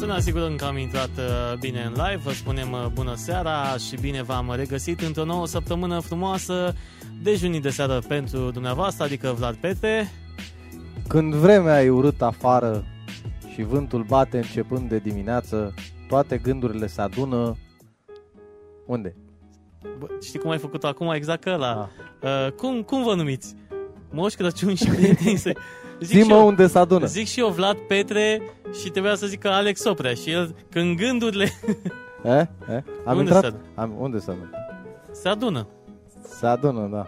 Să ne asigurăm că am intrat bine în live. Vă spunem bună seara și bine v-am regăsit într-o nouă săptămână frumoasă. Dejunii de seară pentru dumneavoastră, adică Vlad Pete. Când vremea e urât afară și vântul bate începând de dimineață, toate gândurile se adună. Unde? Bă, știi cum ai făcut acum? Exact ăla. Cum vă numiți? Moș Crăciun și prietenii. Zi-mă unde se adună. Zic și eu Vlad Petre și trebuia să zic că Alex Oprea. Și el când gândurile am unde intrat? Unde se adună? Se adună. Se adună,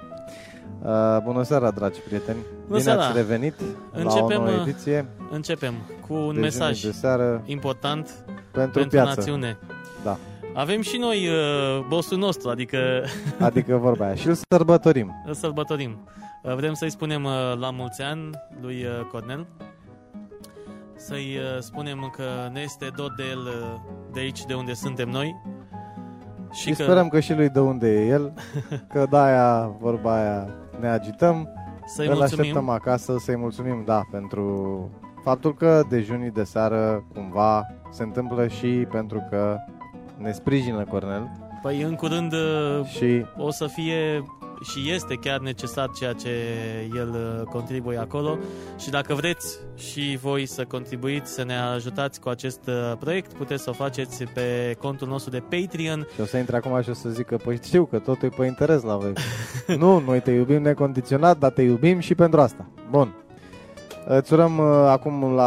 da. Bună seara, dragi prieteni. Bună Bine seara. Ați revenit la o nouă ediție. Începem cu un mesaj de seară important pentru națiune. Da. Avem și noi bossul nostru, adică vorba aia. Și îl sărbătorim. Îl sărbătorim. Vrem să-i spunem la mulți ani lui Cornel. Să-i spunem că ne este dor de el, de aici, de unde suntem noi. Și că... sperăm că și lui de unde e el. Că de-aia, vorba aia, ne agităm. Să-i mulțumim. Îl așteptăm acasă, să-i mulțumim, da, pentru faptul că dejunii de seară cumva se întâmplă și pentru că ne sprijină Cornel. Păi în curând și... o să fie... și este chiar necesar ceea ce el contribuie acolo. Și dacă vreți și voi să contribuiți, să ne ajutați cu acest proiect, puteți să o faceți pe contul nostru de Patreon. Și o să intre acum și o să zică, păi știu că totul e pe interes la voi. Nu, noi te iubim necondiționat, dar te iubim și pentru asta. Bun. Îți urăm acum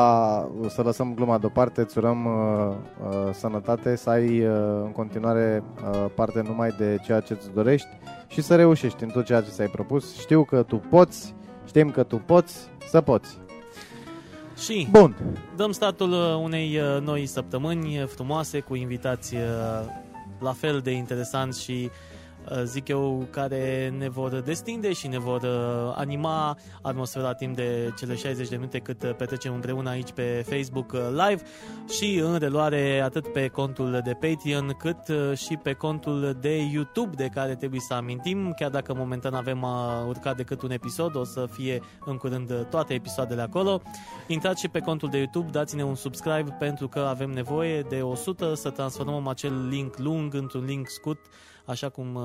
să lăsăm gluma deoparte, îți urăm sănătate, să ai în continuare parte numai de ceea ce îți dorești și să reușești în tot ceea ce ți-ai propus. Știu că tu poți, știm că tu poți, să poți. Și bun. Dăm startul unei noi săptămâni frumoase cu invitații la fel de interesanți și zic eu, care ne vor destinde și ne vor anima atmosfera timp de cele 60 de minute cât petrecem împreună aici pe Facebook Live și în reluare atât pe contul de Patreon cât și pe contul de YouTube, de care trebuie să amintim, chiar dacă momentan avem urcat decât un episod, o să fie în curând toate episoadele acolo. Intrați și pe contul de YouTube, dați-ne un subscribe pentru că avem nevoie de 100 să transformăm acel link lung într-un link scurt, așa cum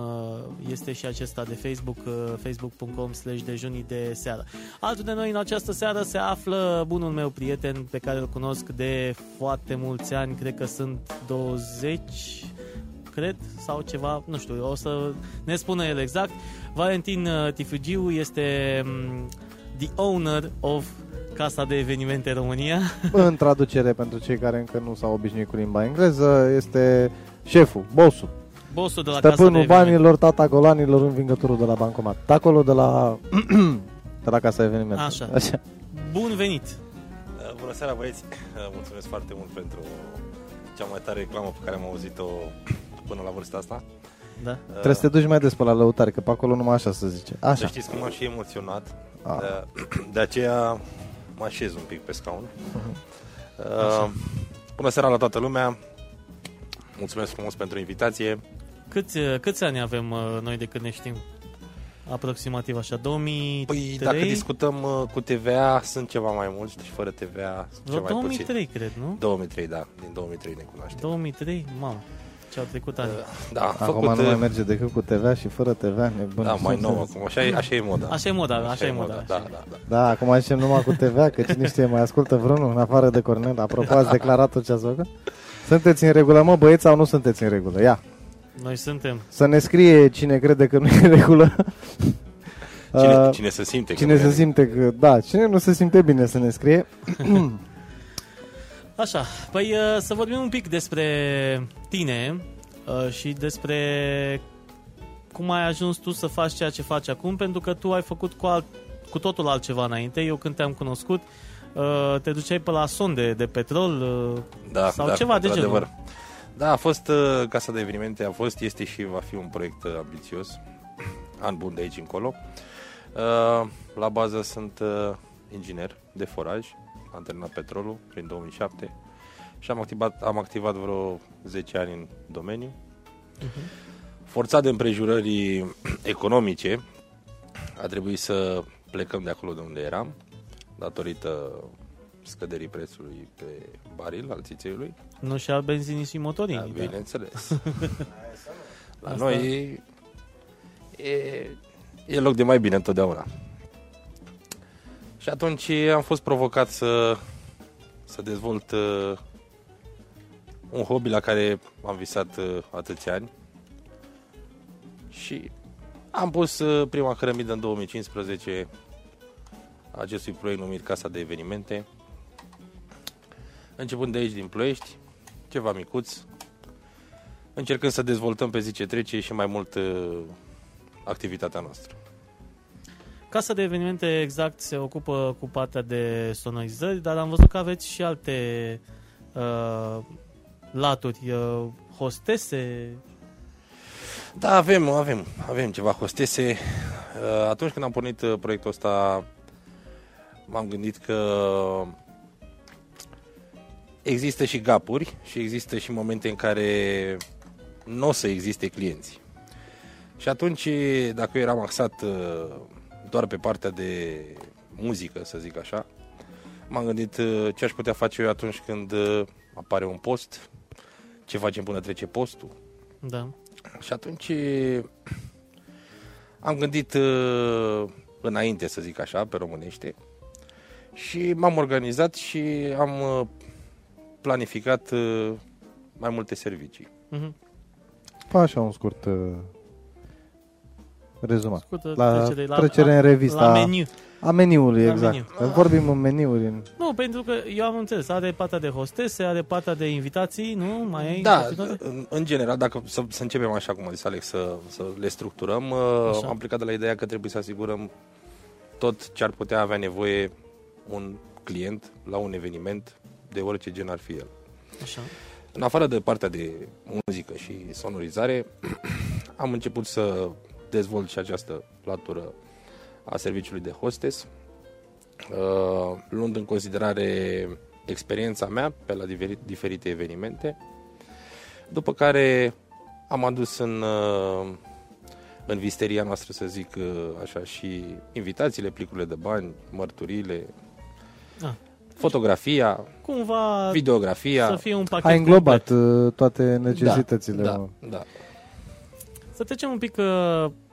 este și acesta de Facebook, facebook.com/dejunii de seară. Altul de noi în această seară se află bunul meu prieten pe care îl cunosc de foarte mulți ani, cred că sunt 20, cred, sau ceva, nu știu, o să ne spună el exact. Valentin Tifugiu este the owner of Casa de Evenimente România. În traducere, pentru cei care încă nu s-au obișnuit cu limba engleză, este șeful, bossul. Bossul de la Stăpânul banilor, tata golanilor, învingătorul de la bancomat. Acolo de la, de la Casa Evenimente. Așa. Bun venit! Bună seara, băieți! Mulțumesc foarte mult pentru cea mai tare reclamă pe care am auzit-o până la vârsta asta. Da. Trebuie să te duci mai des pe la lăutare, că pe acolo numai așa se zice. Așa. Să știți că m-am și emoționat. De aceea mă așez un pic pe scaun. Bună seara la toată lumea! Mulțumesc frumos pentru invitație. Câți ani avem noi de când ne știm? Aproximativ așa, 2003? Păi dacă discutăm cu TVA sunt ceva mai mulți și fără TVA sunt ceva mai puțin. 2003 cred, nu? 2003, da, din 2003 ne cunoaștem. 2003? Mamă, ce-au trecut ani. Da, acum nu mai merge decât cu TVA și fără TVA. Da, mai nou acum, așa e moda. Așa e moda. Da, acum zicem numai cu TVA, că cine știe, mai ascultă vreunul în afară de Cornel. Apropo, ați declarat tot ce ați făcut? Sunteți în regulă, mă, băieți, sau nu sunteți în regulă? Ia. Noi suntem. Să ne scrie cine crede că nu e în regulă. Cine se simte. Cine se simte că, da, cine nu se simte bine să ne scrie. Așa, păi să vorbim un pic despre tine și despre cum ai ajuns tu să faci ceea ce faci acum, pentru că tu ai făcut cu totul altceva înainte. Eu când te-am cunoscut, te duceai pe la sonde de petrol, da, sau da, ceva de genul. Da, a fost Casa de Evenimente, a fost, este și va fi un proiect ambițios, an bun de aici încolo. La bază sunt inginer de foraj, am terminat petrolul prin 2007 și am activat vreo 10 ani în domeniu. Forțat de împrejurării economice, a trebuit să plecăm de acolo de unde eram, datorită scăderii prețului pe baril al țițeiului. Nu și al benzinii și motorinii. Da, bineînțeles. La asta... noi e loc de mai bine întotdeauna. Și atunci am fost provocat să dezvolt un hobby la care am visat atâția ani. Și am pus prima cărămidă în 2015 acestui proiect numit Casa de Evenimente. Începând de aici din Ploiești, ceva micuț, încercând să dezvoltăm pe zi ce trece și mai mult activitatea noastră. Casa de Evenimente exact se ocupă cu partea de sonorizări, dar am văzut că aveți și alte laturi, hostese. Da, avem ceva hostese. Atunci când am pornit proiectul ăsta, m-am gândit că există și gapuri și există și momente în care nu o să existe clienți. Și atunci, dacă eu eram axat doar pe partea de muzică, să zic așa, m-am gândit ce aș putea face eu atunci când apare un post, ce facem până trece postul. Da. Și atunci am gândit înainte, să zic așa, pe românește, și m-am organizat și am planificat mai multe servicii. Mm-hmm. Așa un scurt rezumat. La trecere în revistă a meniului, exact. Meniu. Vorbim în meniuri. Nu, pentru că eu am înțeles, are partea de hostese, are partea de invitații, nu? Mai ai? Da, în general, dacă să începem așa, cum a zis Alex, să le structurăm, așa. Am plecat de la ideea că trebuie să asigurăm tot ce ar putea avea nevoie un client la un eveniment, de orice gen ar fi el. Așa. În afară de partea de muzică și sonorizare, am început să dezvolt și această latură a serviciului de hostess, luând în considerare experiența mea pe la diferite evenimente, după care am adus în visteria noastră, să zic așa, și invitațiile, plicurile de bani, mărturiile, fotografia, cumva videografia, să fie un pachet. Ai englobat toate necesitățile. Da. Să trecem un pic,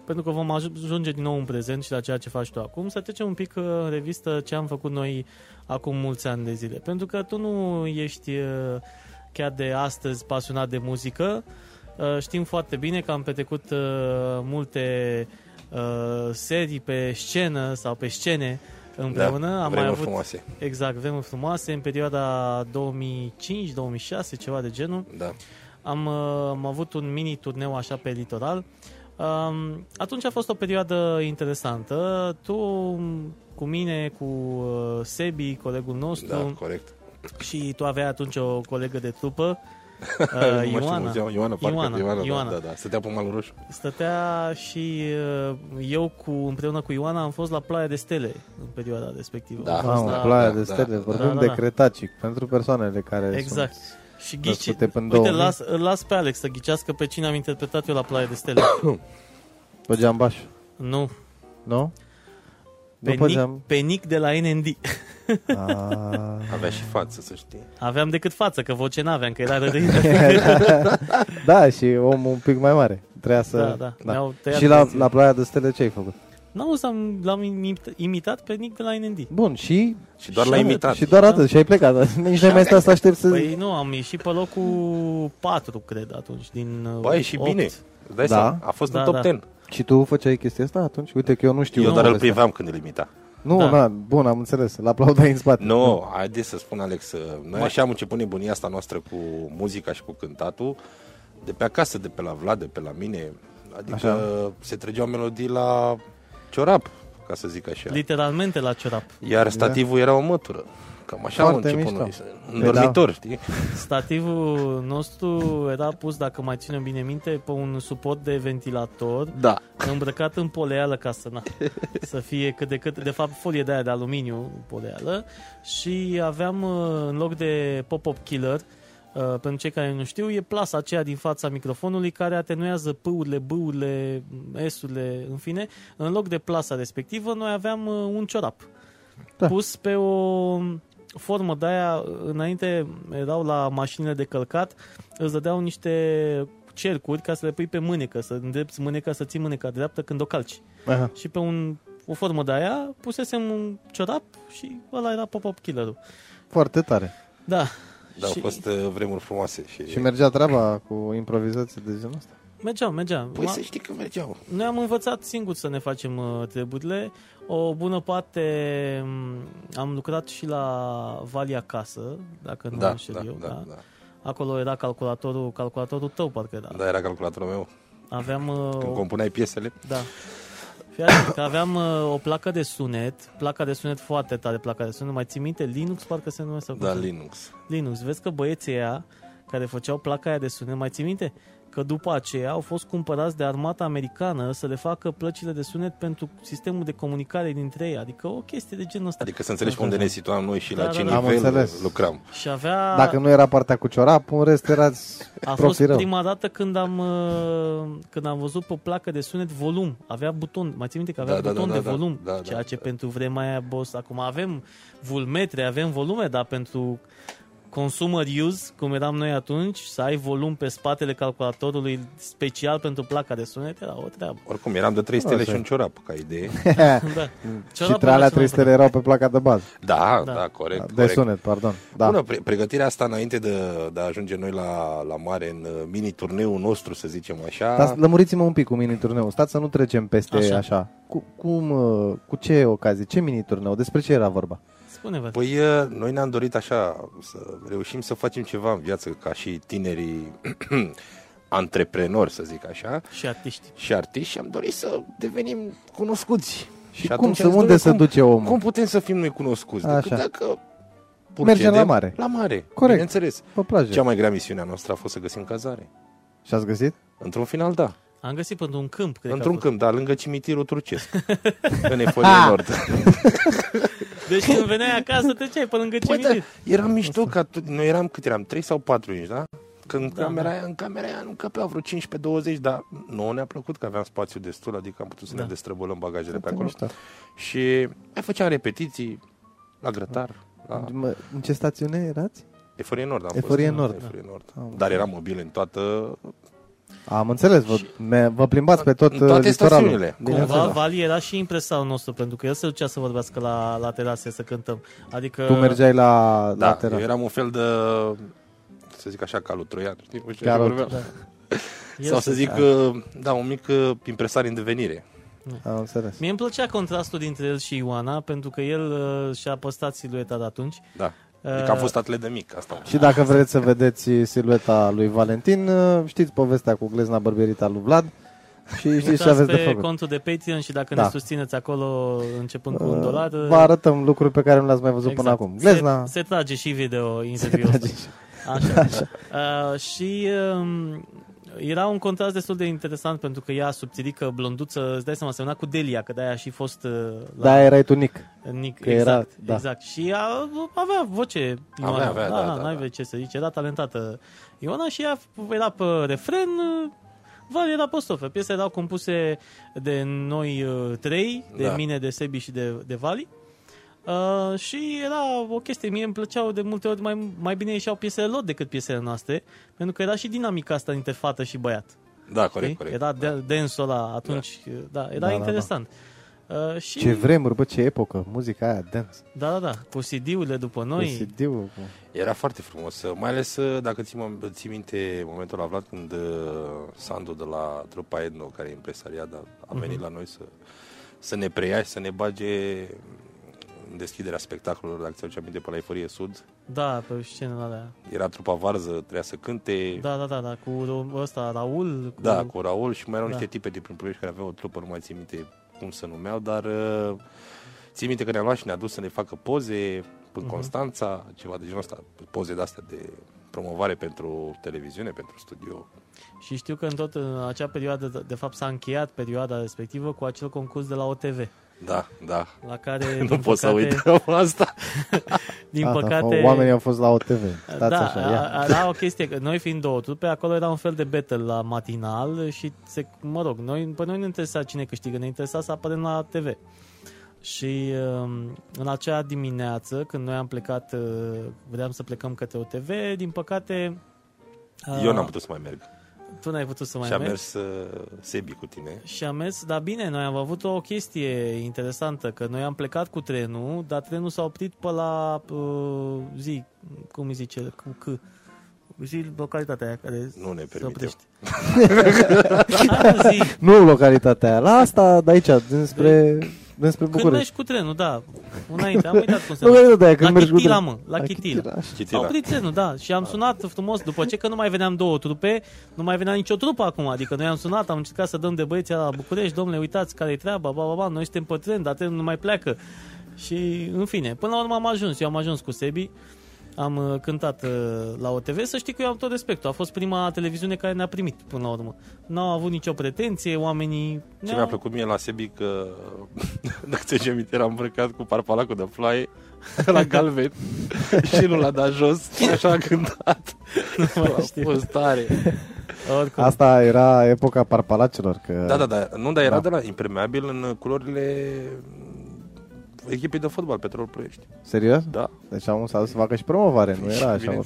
pentru că vom ajunge din nou în prezent și la ceea ce faci tu acum, să trecem un pic în revistă ce am făcut noi acum mulți ani de zile. Pentru că tu nu ești chiar de astăzi pasionat de muzică. Știm foarte bine că am petrecut multe serii pe scenă sau pe scene împreună. Da, am mai avut frumoase. Exact, vremuri frumoase, în perioada 2005-2006, ceva de genul. Da. Am avut un mini-turneu așa pe litoral. Atunci a fost o perioadă interesantă. Tu cu mine, cu Sebi, colegul nostru. Da, corect. Și tu aveai atunci o colegă de trupă, Ioana. Da. Stătea pe Malul Roșu. Stătea și eu împreună cu Ioana am fost la Plaia de Stele în perioada respectivă. Da, Plaia de Stele, vorbim de Cretacic, pentru persoanele care exact. Sunt... Și ghici, uite, las pe Alex să ghicească pe cine am interpretat eu la Plaia de Stele. Pe Geambaș? Nu. Nu? Pe Nick de la NND. Avea și față, să știi. Aveam decât față, că voce n-aveam, că era rădăină. Da, și omul un pic mai mare. Trebuia să... Da. Și la Plaia de Stele ce ai făcut? Nu, l-am imitat pe Nick de la NND. Bun, și doar l-ai imitat. Și doar atât, și ai plecat. Nici n-ai mai stat să aștept să... Păi nu, am ieșit pe locul 4, cred, atunci, din 8. Băi, și bine, da. A fost în top 10. Și tu făceai chestia asta atunci? Uite că eu nu știu. Eu doar îl priveam când îl imita. Nu, bun, am înțeles, l-aplaudai în spate. Nu, haideți să spun, Alex, noi așa am început nebunia asta noastră cu muzica și cu cântatul, de pe acasă, de pe la Vlad, de pe la mine. Adică se trăgeau melodii la... ciorap, ca să zic așa. Literalmente la ciorap. Iar stativul era o mătură. Cam așa am început noi. În dormitor, știi? Stativul nostru era pus, dacă mai ținem bine minte, pe un suport de ventilator îmbrăcat în poleală, ca să fie cât de cât. De fapt, folie de aia de aluminiu, poleală. Și aveam, în loc de pop-up killer, pentru cei care nu știu, e plasa aceea din fața microfonului care atenuează P-urile, B-urile, S-urile, în fine. În loc de plasa respectivă, noi aveam un ciorap pus pe o formă de aia, înainte erau la mașinile de călcat, îți dădeau niște cercuri ca să le pui pe mânecă, să îndrepți mâneca, să ții mâneca dreaptă când o calci. Aha. Și pe o formă de aia pusesem un ciorap și ăla era pop-up killer-ul. Foarte tare. Da. Dar au fost vremuri frumoase. Și mergea treaba cu improvizații de genul ăsta? Mergeam. Păi să știi că mergeau. Noi am învățat singuri să ne facem treburile. O bună parte am lucrat și la Vali acasă, dacă nu înșel eu. Da. Acolo era calculatorul tău, parcă era. Da, era calculatorul meu. Aveam... Când compuneai piesele. Da. Fiat, că aveam o placă de sunet foarte tare, mai ții minte? Linux, parcă se numește. Da, Linux. Vezi că băieții ăia care făceau placa aia de sunet, mai ții minte? Că după aceea au fost cumpărați de armata americană să le facă plăcile de sunet pentru sistemul de comunicare dintre ei. Adică o chestie de genul ăsta. Adică să înțelegi cum ne situam noi și la ce nivel lucram. Și avea... Dacă nu era partea cu ciorap, în rest erați profi. A fost prima dată când am văzut pe placă de sunet volum. Avea buton. Mai ții minte că avea buton de volum. Ceea ce pentru vremea aia, boss, acum avem volmetre, avem volume, dar pentru... consumer use, cum eram noi atunci, să ai volum pe spatele calculatorului special pentru placa de sunet, era o treabă. Oricum, eram de 3 stele și un ciorap, ca idee. Da. Și între alea 3 stele erau pe placa de bază. Da, corect. De sunet, pardon. Da. Bună, pregătirea asta înainte de a ajunge noi la mare în mini-turneul nostru, să zicem așa. Dar lămuriți-mă un pic cu mini-turneul. Stați să nu trecem peste așa. Cu ce ocazie? Ce mini-turneu? Despre ce era vorba? Spune-vă. Păi noi ne-am dorit așa să reușim să facem ceva în viață ca și tinerii antreprenori, să zic așa. Și artiști și am dorit să devenim cunoscuți. Și cum să unde se duce omul? Cum putem să fim noi cunoscuți? Decât dacă mergem la mare. La mare, corect. Bineînțeles. Pe plajă. Cea mai grea misiune a noastră a fost să găsim cazare. Și ați găsit? Într-un final, da. Am găsit într-un câmp. Într-un câmp, da, lângă cimitirul turcesc. În Eforie Nord. Deci când veneai acasă, treceai pe lângă cimitir. Da, eram mișto, că noi eram, cât eram, 3 sau 4 inși, da? Când în camera aia nu încăpeau vreo 15-20, dar nouă ne-a plăcut că aveam spațiu destul, adică am putut să ne destrăbălăm bagajele pe acolo. Mișto. Și mai făceam repetiții la grătar. În ce stațiune erați? Eforie Nord am fost. Eforie Nord. Dar era mobil în toată... Am înțeles, vă plimbați pe tot litoralul. Cumva Vali era și impresarul nostru, pentru că el se ducea să vorbească la terase, să cântăm. Adică... Tu mergeai la terase. Eu eram un fel de, să zic așa, calul troian, știi? Da. Sau să zic, un mic impresar în devenire. Am înțeles. Mie îmi plăcea contrastul dintre el și Ioana, pentru că el și-a păstrat silueta de atunci. Da. Adică am fost atlet de mic, asta. Și dacă vreți să vedeți silueta lui Valentin, știți povestea cu glezna bărberita lui Vlad. Și știți ce aveți de făcut. Contul de Patreon și dacă ne susțineți acolo începând cu $1. Vă arătăm lucruri pe care nu le-ați mai văzut până acum. Glezna. Se trage și video interviul ăsta. Așa. Și era un contrast destul de interesant, pentru că ea, subțirică, blonduță, îți dai seama, semna cu Delia, că de-aia și fost la... Da, erai tu Nick, exact, era, exact. Și ea avea voce, Ioana, n-ai ce să zici, era talentată Ioana și ea era pe refren, Val era pe strofă. Piesele erau compuse de noi trei, de mine, de Sebi și de Vali. Și era o chestie, mie îmi plăceau de multe ori, mai bine ieșeau piesele lor decât piesele noastre, pentru că era și dinamica asta dintre fată și băiat. Da, corect. Era dance-ul ăla atunci, era interesant. Da. Și... Ce vremuri, ce epocă, muzica aia, dance. Da, cu CD-urile după noi. CD-ul. Era foarte frumos, mai ales dacă ții minte momentul la Vlad când Sandu de la trupa Etno, care e impresariat, a venit la noi să ne preia și să ne bage... în deschiderea spectacolului, dacă ți-aduce aminte, pe la Eforie Sud. Da, pe scenele alea. Era trupa Varză, trebuia să cânte. Da, cu ăsta, Raul. Cu... Da, cu Raul și mai erau niște tipe de prin Ploiești care aveau o trupă, nu mai țin minte cum se numeau, dar țin minte că ne-a luat și ne-a dus să ne facă poze în Constanța, ceva de genul ăsta, poze de-astea de promovare pentru televiziune, pentru studio. Și știu că în tot în acea perioadă, de fapt, s-a încheiat perioada respectivă cu acel concurs de la OTV. Da. La care, nu pot să uităm asta. Din păcate... Oamenii au fost la OTV. Stați așa, era o chestie, că noi fiind două trupe, acolo era un fel de battle la matinal și, noi, pe noi nu interesa cine câștigă, ne interesa să apărăm la TV. Și în acea dimineață, când noi am plecat, vreau să plecăm către OTV, din păcate... Eu n-am putut să mai merg. Tu n-ai putut să mai mergi. Și a mers Sebi cu tine. Și a mers, dar bine, noi am avut o chestie interesantă, că noi am plecat cu trenul, dar trenul s-a oprit pe la zi, cum îi zice, cu C. Zi, localitatea aia care nu ne permite. Nu localitatea aia, la asta de aici, dinspre... Când mergi cu trenul, da. Înainte, am uitat cum se numește. La Chitila, mă, la Chitila. S-a oprit trenul, da. Și am sunat frumos, după ce că nu mai veneam două trupe, nu mai venea nicio trupă acum. Adică noi am sunat, am încercat să dăm de băieții la București, domnule, uitați care-i treaba, ba, ba, ba, noi suntem pe tren, dar trenul nu mai pleacă. Și, în fine, până la urmă am ajuns. Eu am ajuns cu Sebi, am cântat la OTV, să știi că eu am tot respectul. A fost prima televiziune care ne-a primit, până la urmă. N-au avut nicio pretenție, oamenii... Ce mi-a plăcut mie la Sebi, că dacă ți-ai aminte, era îmbrăcat cu parpalacul de ploaie la galben și nu l-a dat jos, așa a cântat. Nu mai știu. A fost tare. Oricum. Asta era epoca parpalacelor. Că... Da, da, da. Nu, dar era da. De la impermeabil în culorile... echipii de fotbal, Petrol Ploiești. Serios? Da. Deci am să facă și promovare, nu era așa.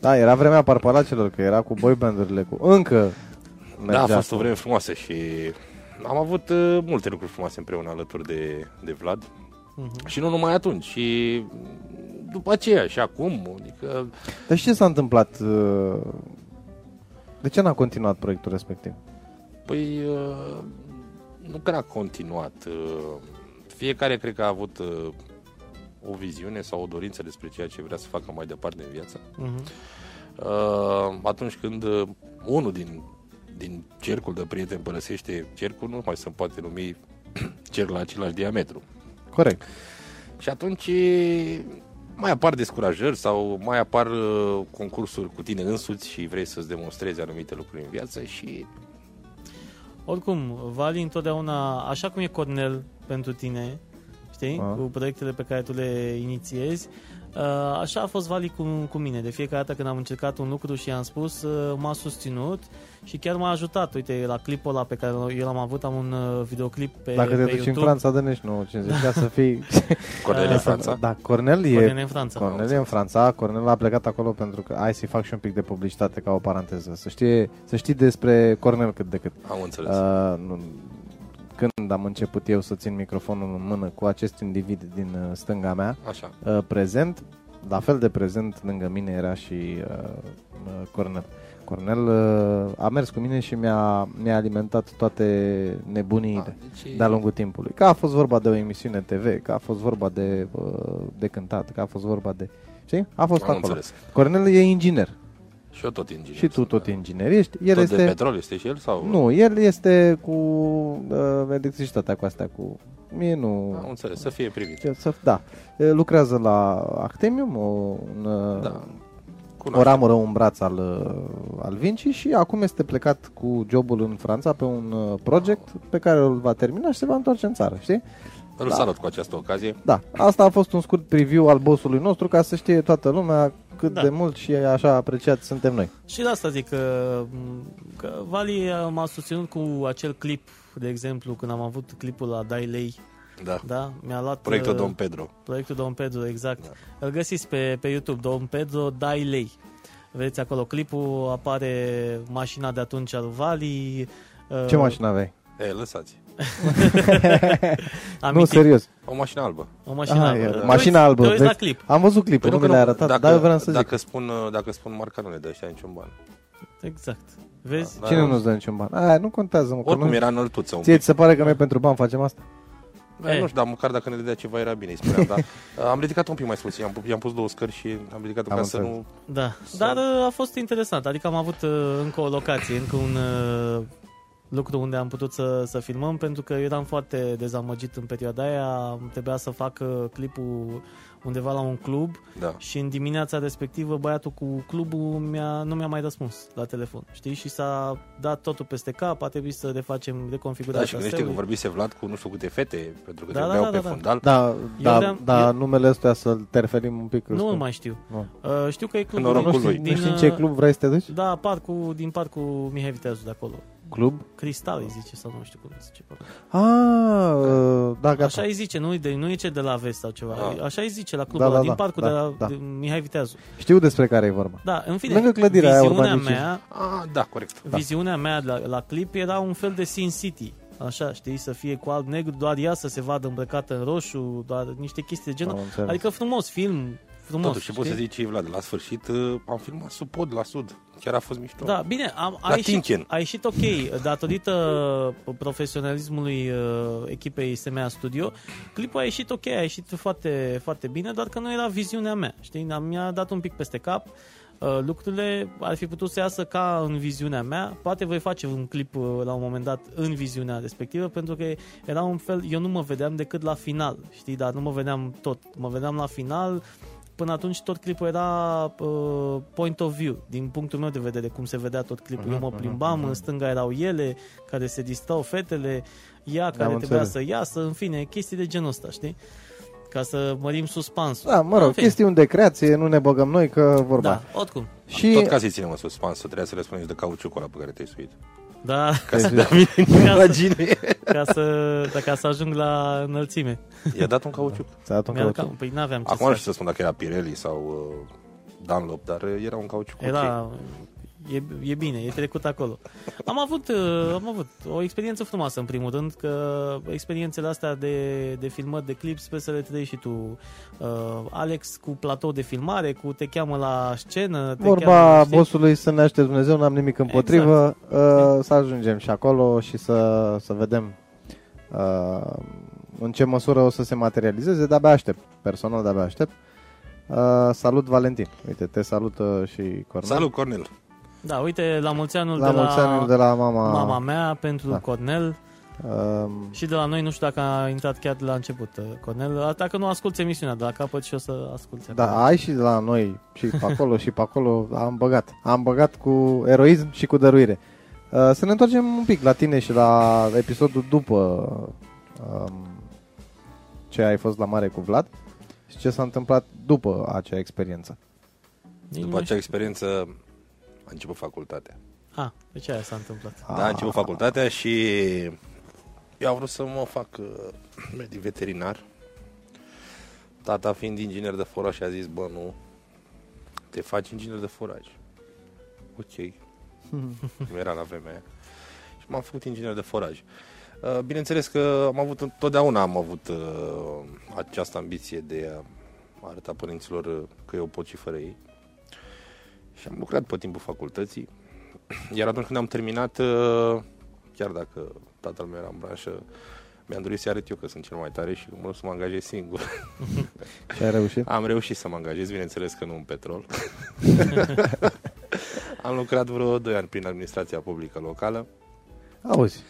Da, era vremea parpalacelor, că era cu boybandurile, cu încă. Da, a fost o vreme frumoasă și am avut multe lucruri frumoase împreună alături de Vlad. Uh-huh. Și nu numai atunci, și după aceea și acum, adică... Dar ce s-a întâmplat? De ce n-a continuat proiectul respectiv? Păi nu că n-a continuat. Fiecare cred că a avut o viziune sau o dorință despre ceea ce vrea să facă mai departe în viață. Uh-huh. Atunci când unul din cercul de prieteni părăsește cercul, nu mai se poate numi cercul la același diametru. Corect. Și atunci mai apar descurajări sau mai apar concursuri cu tine însuți și vrei să-ți demonstrezi anumite lucruri în viață și... Oricum, Vali întotdeauna, așa cum e Cornel pentru tine, știi, cu proiectele pe care tu le inițiezi, așa a fost Vali cu mine. De fiecare dată când am încercat un lucru și i-am spus, m-a susținut și chiar m-a ajutat. Uite, la clipul ăla pe care eu l-am avut, am un videoclip pe YouTube. Dacă te duci în Franța, dă-nești 9.50, ca să fii... Cornel în Franța? Da, Cornel e în Franța. Cornel a plecat acolo pentru că... Hai să-i fac și un pic de publicitate ca o paranteză. Să știi despre Cornel cât de cât. Am înțeles. Când am început eu să țin microfonul în mână cu acest individ din stânga mea, așa, prezent, la fel de prezent lângă mine era și Cornel. Cornel a mers cu mine și mi-a alimentat toate nebuniile de-a lungul timpului. Că a fost vorba de o emisiune TV, că a fost vorba de cântat, că a fost vorba de... Știi? A fost acolo. Înțeles. Cornel e inginer. Și eu tot inginer. Și tu tot inginer ești. El tot este... de petrol este și el? Sau? Nu, el este cu electricitatea cu astea, cu... Mie nu... Am înțeles, să fie privit. Da. Lucrează la Actemium, o ramură, un braț al Vinci și acum este plecat cu jobul în Franța pe un proiect pe care îl va termina și se va întoarce în țară, știi? Îl salut cu această ocazie. Da, asta a fost un scurt preview al bossului nostru ca să știe toată lumea cât de mult și așa apreciat suntem noi. Și de asta zic că Vali m-a susținut cu acel clip, de exemplu, când am avut clipul la Dai Lei. Da. Da, mi-a luat proiectul Domn Pedro. Proiectul Domn Pedro, exact. Da. Îl găsiți pe YouTube, Domn Pedro Dai Lei. Vedeți acolo clipul, apare mașina de atunci al Vali. Ce mașină aveai? Lăsați. Nu, serios. O mașină albă. Mașina albă. Te uiți la clip. Am văzut clipul, nu mi l-ai arătat. Dacă, dar eu vreau să zic. Dacă spun marca, nu le dă ăștia niciun ban. Exact. Vezi? Da, cine nu-ți dă niciun ban? Aia nu contează. Oricum era înăltuță. Ție ți se pare că noi pentru bani facem asta? Nu știu, dar măcar dacă ne dădea ceva era bine, îi spuneam, dar am ridicat un pic mai sus, i-am pus două scări și am ridicat ca să nu... Da, dar a fost interesant, adică am avut încă o locație, încă un... lucru unde am putut să filmăm, pentru că eu eram foarte dezamăgit în perioada aia, trebuia să fac clipul undeva la un club și în dimineața respectivă băiatul cu clubul nu mi-a mai răspuns la telefon, știi? Și s-a dat totul peste cap, a trebuit să refacem reconfigurarea. Da, și gândește că vorbise Vlad cu nu știu câte fete, pentru că trebuiau pe fundal. Da, numele ăsta să-l terfelim un pic. Nu mai știu. No. Știu că e clubul. Nu știu în ce club vrei să te duci? Da, din parcul Mihai Viteazul de acolo. Club? Cristal îi zice sau nu știu cum îi zice. Da, gata. Așa îi zice, nu e ce de la Vest sau ceva. Așa îi zice la clubul din parcul de la Mihai Viteazul. Știu despre care e vorba. Da, în fine. Lângă clădirea aia urbanică. Da, corect. Viziunea mea la clip era un fel de Sin City. Așa, știi, să fie cu alb-negru, doar ea să se vadă îmbrăcată în roșu, doar niște chestii de genul. Adică frumos film, frumos. Totuși, poți să zici, Vlad, la sfârșit am filmat sub pod la sud. Chiar a fost mișto. Da, bine, a ieșit ok. Datorită profesionalismului echipei SMA Studio, clipul a ieșit ok, a ieșit foarte, foarte bine, doar că nu era viziunea mea. Știi, mi-a dat un pic peste cap. Lucrurile ar fi putut să iasă ca în viziunea mea. Poate voi face un clip la un moment dat în viziunea respectivă, pentru că era un fel, eu nu mă vedeam decât la final, știi, dar nu mă vedeam tot, mă vedeam la final. Până atunci tot clipul era point of view, din punctul meu de vedere, cum se vedea tot clipul. Eu mă plimbam, în stânga erau ele care se distrau, fetele, ea care trebuia să iasă, în fine, chestii de genul ăsta, știi? Ca să mărim suspansul. Da, mă rog, chestiuni de creație, nu ne băgăm noi că vorba. Da, oricum. Și... Tot ca să-i ținem în suspans, să trebuia să răspundeți de cauciucul ăla pe care te-ai suit. Da, ca să, ca să ajung la înălțime. I-a dat un cauciuc. Păi n-aveam ce. Acum nu știu să spun dacă era Pirelli sau Dunlop, dar era un cauciuc. Era... Okay. E bine, e trecut acolo. Am avut o experiență frumoasă, în primul rând, că experiențele astea de filmări, de clip, sper să le trăiești și tu, Alex, cu platou de filmare, cu te cheamă la scenă. Vorba bossului să ne aștept Dumnezeu, n-am nimic împotrivă, exact. Să ajungem și acolo și să vedem în ce măsură o să se materializeze. De-abia aștept, personal de-abia aștept. Salut, Valentin. Uite, te salută și Cornel. Salut, Cornel. Da, uite, la mulți ani de la mama mea pentru Cornel. Și de la noi, nu știu dacă a intrat chiar de la început Cornel. Dacă nu asculti emisiunea de la capăt și o să asculti. Da, ai și de la noi și pe acolo și pe acolo. Am băgat cu eroism și cu dăruire. Să ne întoarcem un pic la tine și la episodul după ce ai fost la mare cu Vlad și ce s-a întâmplat după acea experiență. După acea experiență a început facultatea. Deci aia s-a întâmplat. Da, a început facultatea și eu am vrut să mă fac medic veterinar. Tata fiind inginer de foraj și a zis, bă, nu, te faci inginer de foraj. Ok. Era la vremea aia. Și m-am făcut inginer de foraj. Bineînțeles că totdeauna am avut această ambiție de a arăta părinților că eu pot și fără ei. Și am lucrat pe timpul facultății. Iar atunci când am terminat, chiar dacă tatăl meu era în branșă, mi-am dorit să arăt eu că sunt cel mai tare și mă rog să mă angajez singur. Și ai reușit? Am reușit să mă angajez, bineînțeles că nu în Petrol. Am lucrat vreo 2 ani prin administrația publică locală. Auzi.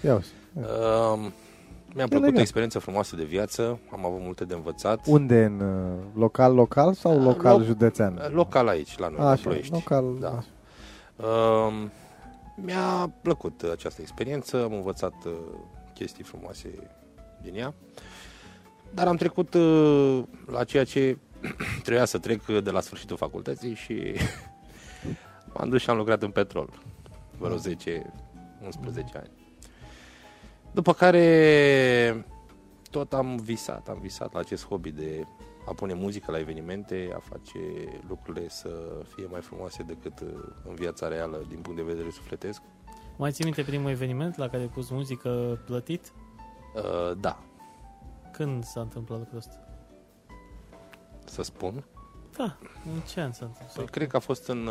Mi-a plăcut o experiență frumoasă de viață, am avut multe de învățat. Unde? În local sau local județean? Local aici, la noi, la Ploiești. Local, da. Mi-a plăcut această experiență, am învățat chestii frumoase din ea, dar am trecut la ceea ce trebuia să trec de la sfârșitul facultății și m-am dus și am lucrat în Petrol vreo 10-11 ani. După care tot am visat la acest hobby de a pune muzică la evenimente, a face lucrurile să fie mai frumoase decât în viața reală din punct de vedere sufletesc. Mai ții minte primul eveniment la care ai pus muzică plătit? Da. Când s-a întâmplat lucrul ăsta? Să spun? Da, în ce an s-a întâmplat? Cred că a fost în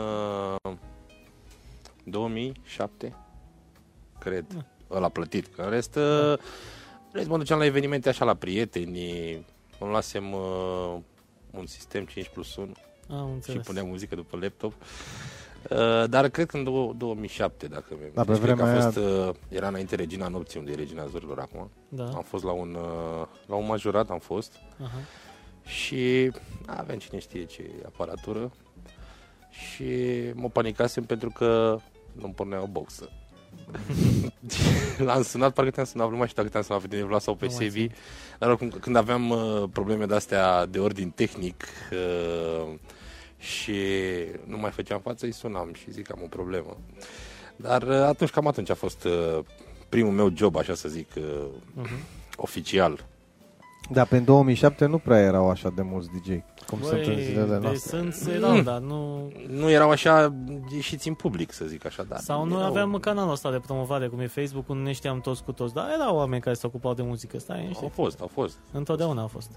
2007, cred. Da. Ăla plătit, că în rest, mă duceam la evenimente așa la prietenii, îmi lasem un sistem 5+1 și puneam muzică după laptop, dar cred că în 2007, dacă mi-am zis, cred că a fost, era înainte Regina Nopții, unde e Regina Zorilor acum, da. Am fost la un majorat, am fost și aveam cine știe ce aparatură și mă panicasem pentru că nu-mi pornea o boxă. L-am sunat, parcă te-am sunat, nu mai știu dacă te-am sunat pe tine, Vlad, sau pe Sebi. Dar oricum, când aveam probleme de-astea de ordin tehnic și nu mai făceam față, îi sunam și zic că am o problemă. Dar atunci, cam atunci a fost primul meu job, așa să zic, oficial. Da, pe 2007 nu prea erau așa de mulți DJ, cum sunt în zilele noastre. Nu erau așa ieșiți în public, să zic așa, da. Sau nu erau... aveam canalul ăsta de promovare, cum e Facebook-ul, nu ne știam toți cu toți, dar erau oameni care se ocupau de muzică, stai, știi? Au fost. Întotdeauna au fost.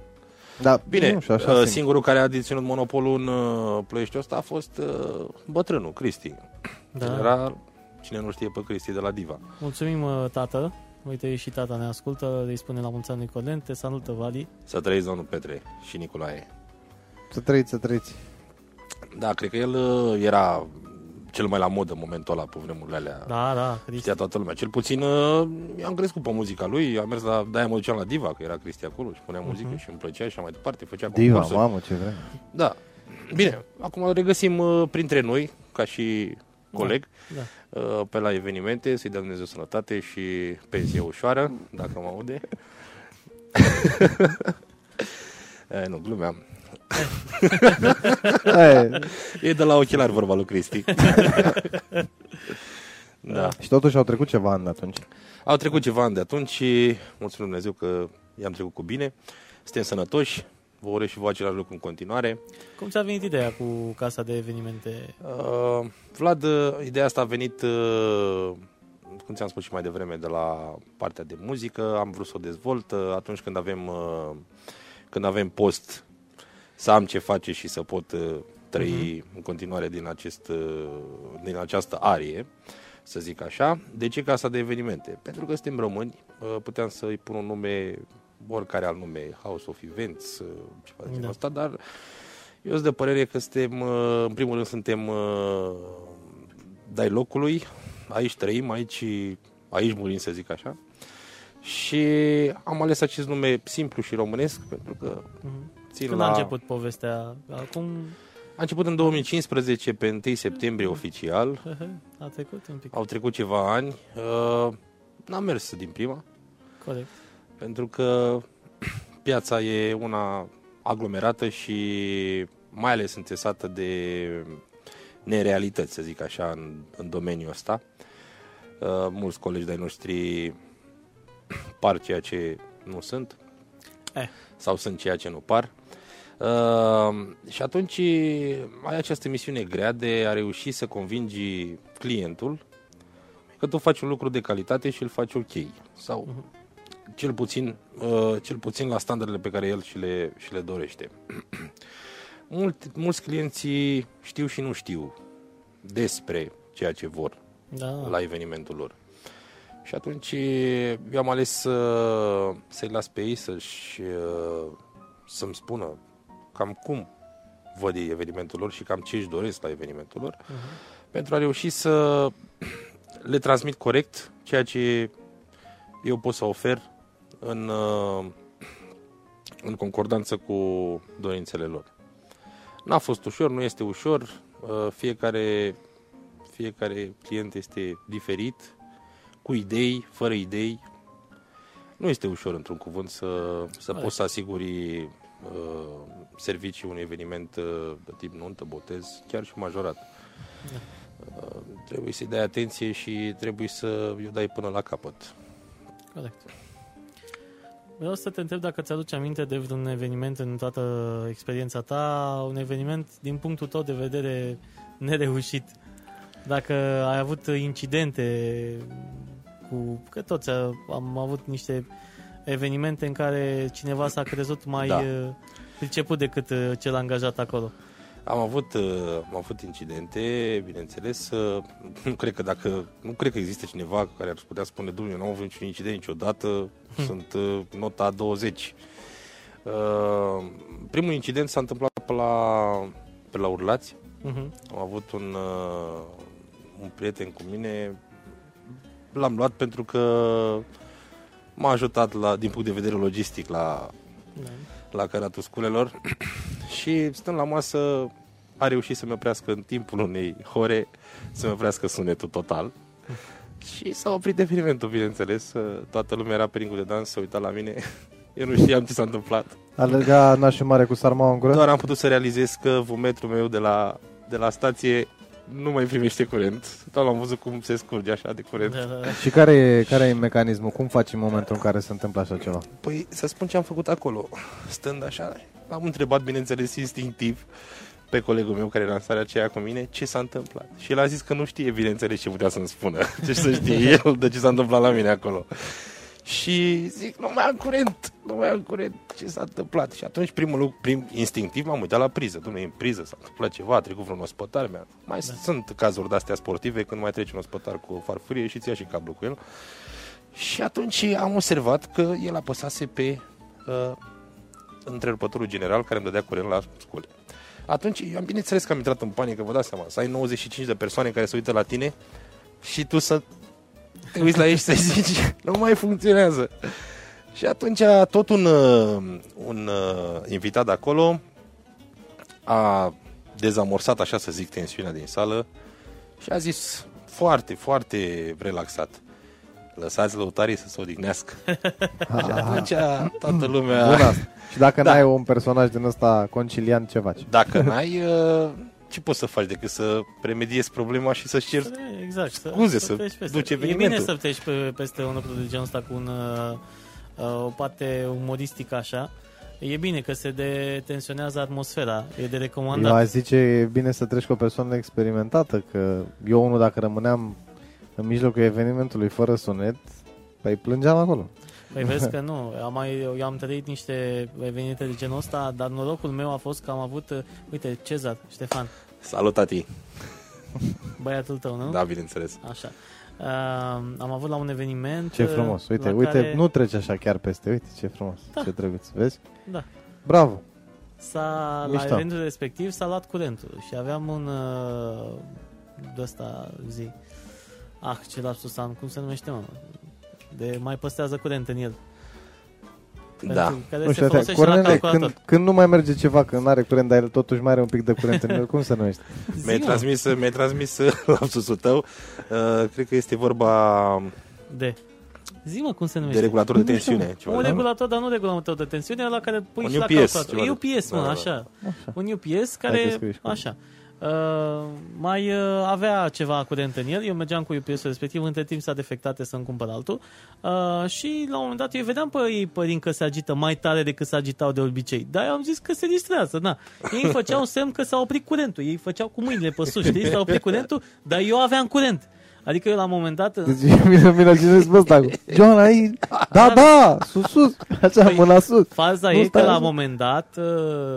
Da, bine, nu, așa, singurul care a deținut monopolul în Ploieștiul ăsta a fost bătrânul, Cristi. Da. Era, cine nu știe pe Cristi, de la Diva. Mulțumim, tată. Uite, și tata ne ascultă, îi spune la mulți ani lui Cornel, te salută, Vali. Să trăiți, domnul Petre și Nicolae. Să trăiți. Da, cred că el era cel mai la modă în momentul ăla, pe vremurile alea. Da, știa toată lumea. Cel puțin am crescut pe muzica lui, am mers la... De-aia mă duceam la Diva, că era Cristi acolo și punea muzică și îmi plăcea și așa mai departe. Făcea Diva, concursuri. Mamă, ce vreme. Da. Bine, acum regăsim printre noi, ca și... coleg, da. Pe la evenimente, să-i dea Dumnezeu sănătate și pensie ușoară, dacă mă aude. Nu, glumeam. E de la ochelar vorba lui Cristi. Da. Și totuși au trecut ceva ani de atunci. Și mulțumim Dumnezeu că i-am trecut cu bine. Suntem sănătoși. Vă urez și voi același lucru în continuare. Cum ți-a venit ideea cu Casa de Evenimente? Vlad, ideea asta a venit, cum ți-am spus și mai devreme, de la partea de muzică. Am vrut să o dezvolt. Atunci când avem post, să am ce face și să pot trăi în continuare din această arie, să zic așa. De ce Casa de Evenimente? Pentru că suntem români, puteam să-i pun un nume... oricare al nume, House of Events, ceva de genul ăsta, dar eu sunt de părere că suntem, în primul rând, suntem dai locului, aici trăim, aici murim, să zic așa, și am ales acest nume simplu și românesc, pentru că țin când la... a început povestea? Acum... A început în 2015, pe 1 septembrie oficial. A trecut un pic. Au trecut ceva ani. N-am mers din prima. Corect. Pentru că piața e una aglomerată și mai ales înțesată de nerealități, să zic așa, în domeniul ăsta. Mulți colegi de-ai noștri par ceea ce nu sunt sau sunt ceea ce nu par. Și atunci ai această misiune grea de a reuși să convingi clientul că tu faci un lucru de calitate și îl faci ok. Sau... Cel puțin la standardele pe care el și le dorește. Mulți clienții știu și nu știu despre ceea ce vor la evenimentul lor. Și atunci eu am ales să-i las pe ei să-mi spună cam cum văd ei evenimentul lor și cam ce își doresc la evenimentul lor, pentru a reuși să le transmit corect ceea ce eu pot să ofer în concordanță cu dorințele lor. N-a fost ușor, nu este ușor, fiecare client este diferit, cu idei, fără idei. Nu este ușor, într-un cuvânt, să poți să asiguri servicii unui eveniment de tip nuntă, botez, chiar și majorat. Trebuie să-i dai atenție și trebuie să-i dai până la capăt. Corect. Vreau să te întreb dacă ți-aduci aminte de un eveniment în toată experiența ta, un eveniment din punctul tău de vedere nereușit. Dacă ai avut incidente cu... Că toți am avut niște evenimente în care cineva s-a crezut mai priceput decât cel angajat acolo. Am avut incidente, bineînțeles. Nu cred că există cineva care ar putea spune: Dumnezeu, nu am avut niciun incident niciodată, sunt nota 20. Primul incident s-a întâmplat pe la Urlați. Am avut un prieten cu mine, l-am luat pentru că m-a ajutat din punct de vedere logistic la căratul sculelor. Și stând la masă, a reușit să-mi oprească în timpul unei ore, să-mi oprească sunetul total. Și s-a oprit evenimentul, bineînțeles. Toată lumea era pe ringul de dans, se uita la mine. Eu nu știam ce s-a întâmplat. Alerga nașul mare cu sarmaua în gură? Doar am putut să realizez că vumetrul meu de la stație nu mai primește curent. Dar l-am văzut cum se scurge așa de curent. Și care e mecanismul? Cum faci în momentul în care se întâmplă așa ceva? Păi să spun ce am făcut acolo. Stând așa, am întrebat, bineînțeles, instinctiv pe colegul meu care era în seara aceea cu mine ce s-a întâmplat. Și el a zis că nu știe, bineînțeles, ce putea să-mi spună. Deci să știe el de ce s-a întâmplat la mine acolo. Și zic, nu mai am curent, ce s-a întâmplat? Și atunci primul lucru, instinctiv, m-am uitat la priză. Dom'le, în priză s-a întâmplat ceva, a trecut vreun ospătar. Mai sunt cazuri de-astea sportive, când mai treci un ospătar cu o farfurie și ți-a și cablu cu el. Și atunci am observat că el apăsase pe întrerupătorul general care îmi dădea curent la scule. Atunci, eu am bineînțeles că am intrat în panică, vă dați seama, să ai 95 de persoane care se uită la tine și tu să te uiți la ei și să zici, nu mai funcționează. Și atunci tot un invitat de acolo a dezamorsat, așa să zic, tensiunea din sală și a zis foarte, foarte relaxat: lăsați lăutarii să se odihnească. Și atunci toată lumea... Bună. Și dacă n-ai un personaj din ăsta conciliant, ce faci? Dacă n-ai, ce poți să faci decât să remediezi problema și să-și ceri scuze, să duci evenimentul. E bine să treci peste un lucru de genul ăsta cu o parte umoristică așa. E bine că se detensionează atmosfera, e de recomandat. Eu aș zice, e bine să treci cu o persoană experimentată, că eu unul dacă rămâneam în mijlocul evenimentului fără sunet, păi plângeam acolo. Păi vezi că nu, eu am trăit niște evenimente de genul ăsta, dar norocul meu a fost că am avut, uite, Cezar, Ștefan. Salut, tati! Băiatul tău, nu? Da, bineînțeles. Așa. Am avut la un eveniment... Ce frumos, uite, care... nu treci așa chiar peste, uite ce frumos, da. Ce drăguț, vezi? Da. Bravo! La evenimentul respectiv s-a luat curentul și aveam un... de ăsta zi... Ah, ce lapsus am, cum se numește, mă? De mai păstrează curent în el. Da. Nu știu, curentele, când nu mai merge ceva, când nu are curent, dar el totuși mai are un pic de curent în el, cum se numește? Mi-ai transmis lapsusul tău. Cred că este vorba... De... Zi-mă cum se numește. De regulator de tensiune. Ceva, un regulator, dar nu regulator de tensiune, la care pui și la calculator. Un UPS, mă, așa. Un UPS care... Așa. Mai avea ceva curent în el. Eu mergeam cu UPS-ul respectiv. Între timp s-a defectat să-mi cumpăr altul. Și la un moment dat eu vedeam pe ei părin că se agită mai tare decât se agitau de obicei. Dar eu am zis că se distrează, na. Ei făceau semn că s-a oprit curentul. Ei făceau cu mâinile pe sus, știi? S-a oprit curentul, dar eu aveam curent. Adică eu la un moment dat... mi-l pe ăsta Ioana, ei... Da, sus, așa, păi, mâna sus. Faza e că la un moment dat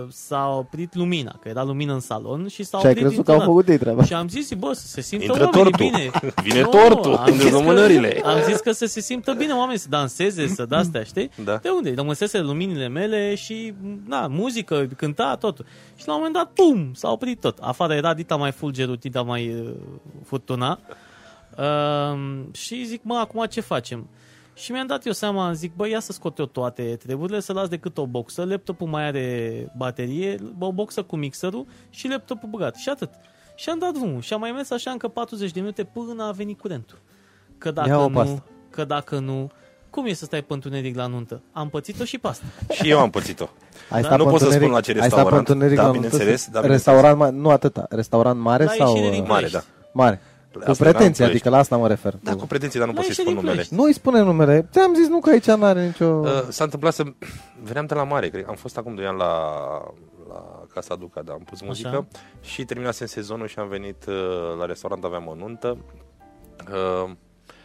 s-a oprit lumina, că era lumină în salon și s-a oprit internat. Și am zis, bă, se simtă oamenii bine. Vine tortul, din lumânările. Am zis că se simtă bine oamenii, să danseze, să de-astea, știi? Da. De unde? Rămânsese luminile mele și, na, muzică, cânta, totul. Și la un moment dat, pum, s-a oprit tot. Afară era dita mai fulgerut, dita mai furtuna. Și zic, mă, acum ce facem? Și mi-am dat eu seama, zic, bă, ia să scot eu toate treburile, să las decât o boxă. Laptopul mai are baterie, o boxă cu mixerul și laptopul băgat. Și atât. Și am dat drumul. Și am mai mers așa încă 40 de minute până a venit curentul. Că dacă nu, cum e să stai pântuneric la nuntă? Am pățit-o și pe asta. Și eu am pățit-o. Da? Nu pot să spun la ce restaurant. Da, bineînțeles. Restaurant, nu atâta. Restaurant mare sau... Mare, da. Mare. Cu pretenții, adică la asta mă refer. Da, cu pretenții, dar nu pot să spun numele. Nu îi spune numele. Te-am zis nu că aici n-are nicio... S-a întâmplat să... Veneam de la mare, cred. Am fost acum 2 ani la Casa Duca, dar am pus muzică. Așa. Și terminasem sezonul și am venit la restaurant, aveam o nuntă.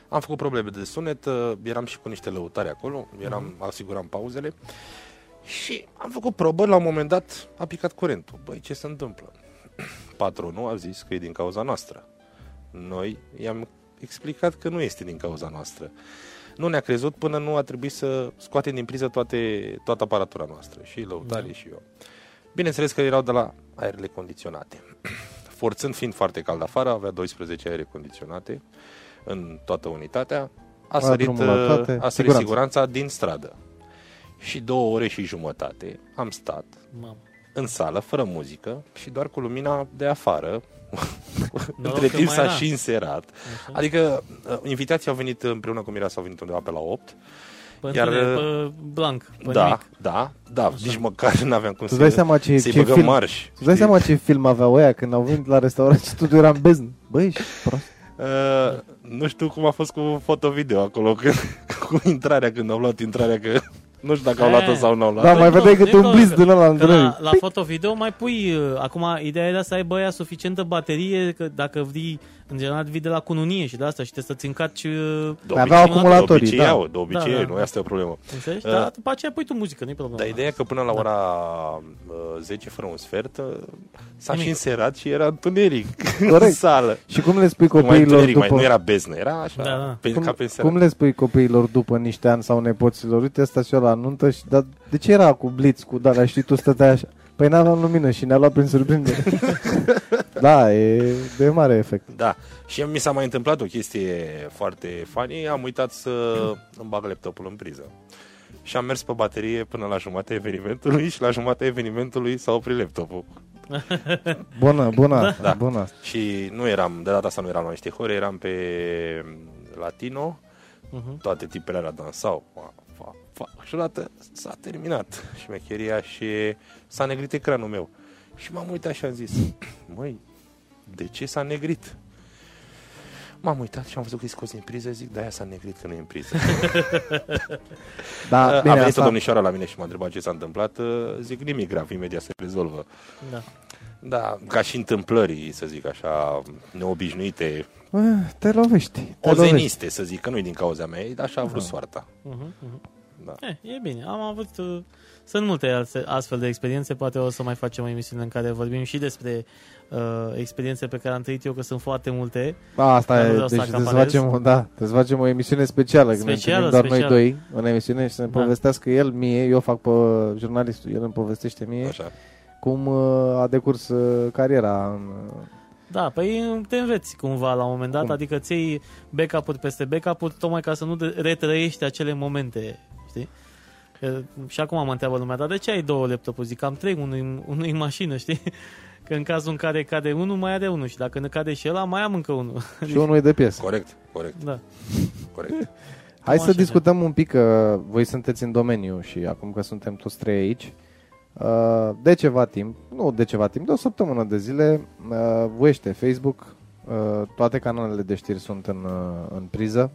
Am făcut probleme de sunet, eram și cu niște lăutari acolo, asiguram pauzele. Și am făcut probă, la un moment dat a picat curentul. Băi, ce se întâmplă? Patronul a zis că e din cauza noastră. Noi i-am explicat că nu este din cauza noastră. Nu ne-a crezut până nu a trebuit să scoatem din priză toată aparatura noastră. Și lăutarii și eu. Bineînțeles că erau de la aerele condiționate. Forțând, fiind foarte cald afară, avea 12 aere condiționate în toată unitatea. A sărit siguranța din stradă. Și 2 ore și jumătate am stat în sală, fără muzică și doar cu lumina de afară. Între timp s-a și înserat. Adică invitații au venit împreună cu Mira, s-au venit undeva pe la 8. Pe iar tine, pe blank, pe da, nimic. Da, da, așa. Nici măcar n-aveam cum să-i băgăm marș. Îți dai seama ce film aveau ăia când au venit la restaurant și totul era în beznă. Băi, ești prost. Nu știu cum a fost cu foto-video acolo, cu intrarea, când au luat intrarea, că... Nu știu dacă au luat-o sau nu au luat-o. Da, mai vedeai câte un blitz din ăla întâlnit. La foto-video mai pui... Acum, ideea era să aibă aia suficientă baterie, că dacă vii, în general, vii de la cununie și de asta și te să-ți încarci... Aveau acumulatorii, de obicei, da. De obicei, da, da. Nu, asta e o problemă. Înțelegi? Dar după aceea pui tu muzică, nu-i problemă. Dar ideea e că până la ora 10 fără un sfert s-a și înserat și era întuneric în sală. Și cum le spui copiilor după... Nu era beznă, era așa. Cum le spui copiilor după niște ani sau nepoților? Uite, asta și la nuntă și, dar de ce era cu blitz, cu darea și tu stăteai așa? Păi n-aveam lumină și ne-a luat prin surprindere. Da, e de mare efect. Da, și mi s-a mai întâmplat o chestie foarte funny, am uitat să îmi bag laptopul în priză. Și am mers pe baterie până la jumătatea evenimentului și la jumătatea evenimentului s-a oprit laptopul. Bună, da. Bună. Și nu eram, de data asta nu eram la niște hore, eram pe Latino, toate tipele alea dansau, și odată s-a terminat șmecheria și s-a negrit ecranul meu. Și m-am uitat și am zis, măi, de ce s-a negrit? M-am uitat și am văzut că-i scos din priză, zic, de-aia s-a negrit, că nu e în priză. Da, bine, a venit asta... o domnișoară la mine și m-a întrebat ce s-a întâmplat, zic, nimic grav, imediat se rezolvă. Da. Da, ca și întâmplări, să zic așa, neobișnuite. Te lovești. Ozeniste, să zic, că nu-i din cauza mea, așa a vrut soarta. Da. E bine, am avut... Sunt multe astfel de experiențe, poate o să mai facem o emisiune în care vorbim și despre experiențe pe care am trăit eu, că sunt foarte multe. Da, asta e, deci să facem o emisiune specială, doar noi doi, în emisiune și să ne povestească el mie, eu fac pe jurnalistul, el îmi povestește mie cum a decurs cariera în... Da, păi te înveți cumva la un moment dat, adică ți iei backup-uri peste backup-uri, tocmai ca să nu retrăiești acele momente, știi? Că, și acum mă întreabă lumea, dar de ce ai două laptopuri? Zic, am trei, unul e în mașină, știi? Că în cazul în care cade unul, mai are unul și dacă ne cade și ăla, mai am încă unul. Și unul e de piesă. Corect. Da. Corect. Hai să discutăm un pic, că voi sunteți în domeniu și acum că suntem toți trei aici, de ceva timp, de o săptămână de zile, voiește Facebook, toate canalele de știri sunt în priză.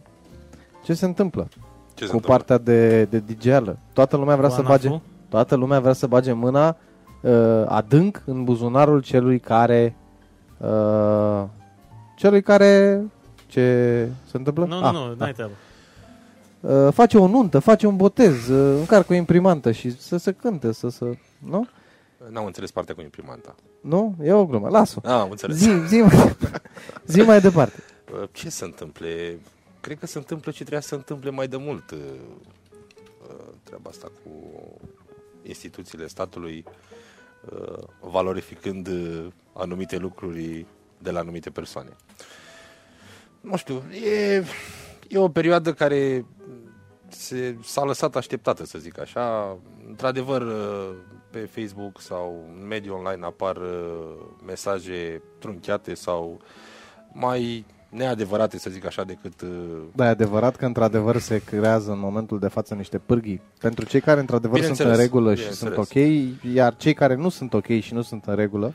Ce se întâmplă? Partea de digitală. Toată lumea vrea să bage mâna adânc în buzunarul celui care ce se întâmplă? Nu, n-ai treabă. Face o nuntă, face un botez, încarcă o imprimantă și să se cânte, nu? N-am înțeles partea cu imprimanta. Nu? E o glumă, las-o. Am înțeles. Zi mai departe. Ce se întâmplă? Cred că se întâmplă ce trebuia să se întâmple mai de mult, treaba asta cu instituțiile statului, valorificând anumite lucruri de la anumite persoane. Nu știu, e o perioadă care s-a lăsat așteptată, să zic așa. Într-adevăr, pe Facebook sau în mediul online apar mesaje trunchiate sau mai... neadevărate, să zic așa, decât... Da, e adevărat că, într-adevăr, se creează în momentul de față niște pârghii. Pentru cei care, într-adevăr, sunt în regulă și sunt ok, iar cei care nu sunt ok și nu sunt în regulă...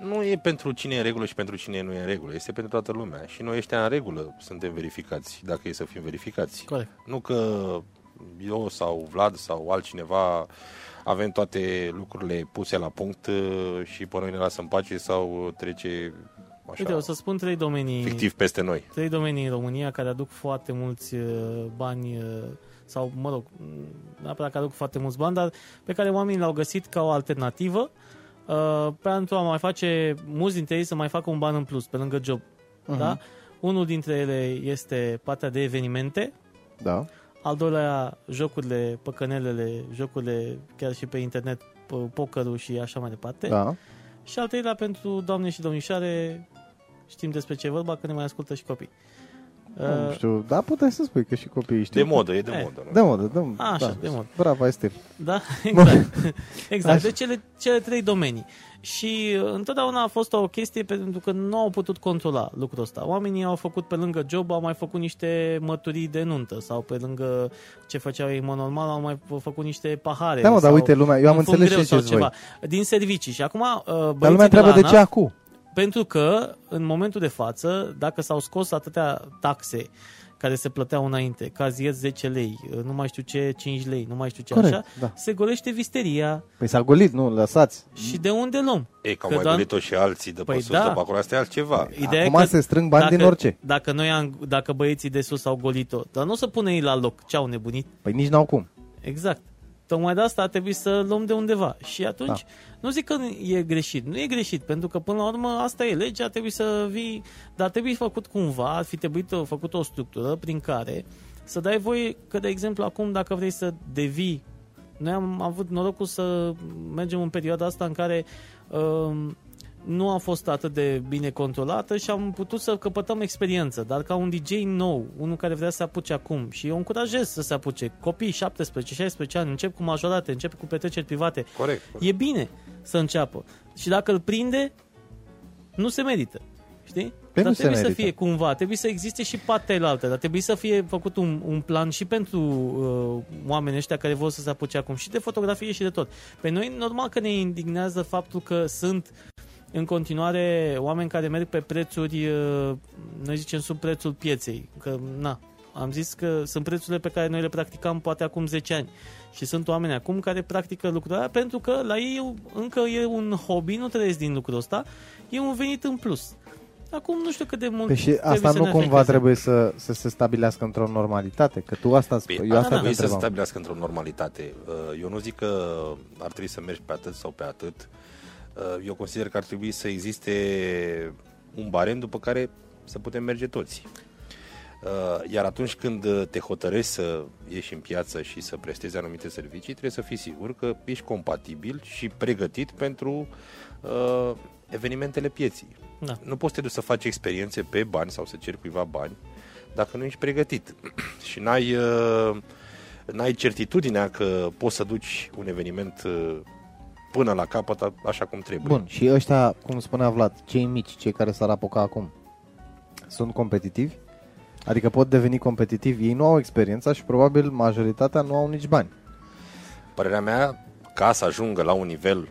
Nu e pentru cine e în regulă și pentru cine nu e în regulă. Este pentru toată lumea. Și noi ăștia în regulă suntem verificați, dacă e să fim verificați. Corect. Nu că eu sau Vlad sau altcineva avem toate lucrurile puse la punct și pe noi ne lasă în pace sau trece... Așa. Uite, o să spun trei domenii fictiv peste noi. Trei domenii în România care aduc foarte mulți bani sau, mă rog, neapărat că aduc foarte mulți bani, dar pe care oamenii l-au găsit ca o alternativă pentru a mai face mulți dintre ei să mai facă un ban în plus, pe lângă job. Da? Unul dintre ele este partea de evenimente. Da. Al doilea, jocurile, păcănelele, jocurile chiar și pe internet, pokerul și așa mai departe. Da. Și al treilea, pentru doamne și domnișoare, știm despre ce e vorba, că ne mai ascultă și copii. Nu știu, da, puteai să spui că și copiii știu. De modă, e de modă. De modă, da. Așa, da, de modă. Bravo, este. Da, exact. Exact, de cele trei domenii. Și întotdeauna a fost o chestie pentru că nu au putut controla lucrul ăsta. Oamenii au făcut pe lângă job, au mai făcut niște mărturii de nuntă sau pe lângă ce făceau ei mă normal, au mai făcut niște pahare. Da, mă, dar uite lumea, eu am înțeles ce ziceți voi. Din servicii. Și acum dar lumea întreabă de ce acum? Pentru că, în momentul de față, dacă s-au scos atâtea taxe care se plăteau înainte, cazier 10 lei, nu mai știu ce, 5 lei, nu mai știu ce. Corect, așa, da. Se golește visteria. Păi s-a golit, nu? Lăsați. Și de unde luăm? Ei, că au mai golit-o și alții de pe sus, da, de pe acolo, asta e altceva. Ideea acum se strâng bani din orice. Dacă băieții de sus au golit-o, dar nu o să pune ei la loc, ce au nebunit? Păi nici n-au cum. Exact. Tocmai de asta trebuie să luăm de undeva. Și atunci, da, nu zic că e greșit. Nu e greșit, pentru că până la urmă asta e legea, trebuie să vii, dar trebuie făcut cumva, ar fi trebuit făcut o structură prin care să dai voie că, de exemplu, acum dacă vrei să devii. Noi am avut norocul să mergem în perioada asta în care nu a fost atât de bine controlată și am putut să căpătăm experiență, dar ca un DJ nou, unul care vrea să se apuce acum, și eu încurajez să se apuce, copii 17-16 ani, încep cu majorate, încep cu petreceri private. Corect. E bine să înceapă și dacă îl prinde, nu se merită, știi? Dar nu trebuie să fie cumva, trebuie să existe și partea cealaltă, dar trebuie să fie făcut un plan și pentru oamenii ăștia care vor să se apuce acum și de fotografie și de tot. Pe noi normal că ne indignează faptul că sunt în continuare oameni care merg pe prețuri, noi zicem sub prețul pieței, că na, am zis că sunt prețurile pe care noi le practicam poate acum 10 ani și sunt oameni acum care practică lucrul ăla pentru că la ei încă e un hobby, nu trăiesc din lucrul ăsta, e un venit în plus. Acum nu știu cât de mult. Deci asta nu cumva trebuie să se stabilească într-o normalitate, că tu asta spui, eu asta trebuie să se stabilească într-o normalitate. Eu nu zic că ar trebui să mergi pe atât sau pe atât. Eu consider că ar trebui să existe un barem după care să putem merge toți. Iar atunci când te hotărăști să ieși în piață și să prestezi anumite servicii, trebuie să fii sigur că ești compatibil și pregătit pentru evenimentele pieții. Da. Nu poți să te duci să faci experiențe pe bani sau să ceri cuiva bani dacă nu ești pregătit și n-ai certitudinea că poți să duci un eveniment până la capăt, așa cum trebuie. Bun, și ăștia, cum spunea Vlad, cei mici, cei care s-ar apuca acum, sunt competitivi? Adică pot deveni competitivi? Ei nu au experiența și probabil majoritatea nu au nici bani. Părerea mea, ca să ajungă la un nivel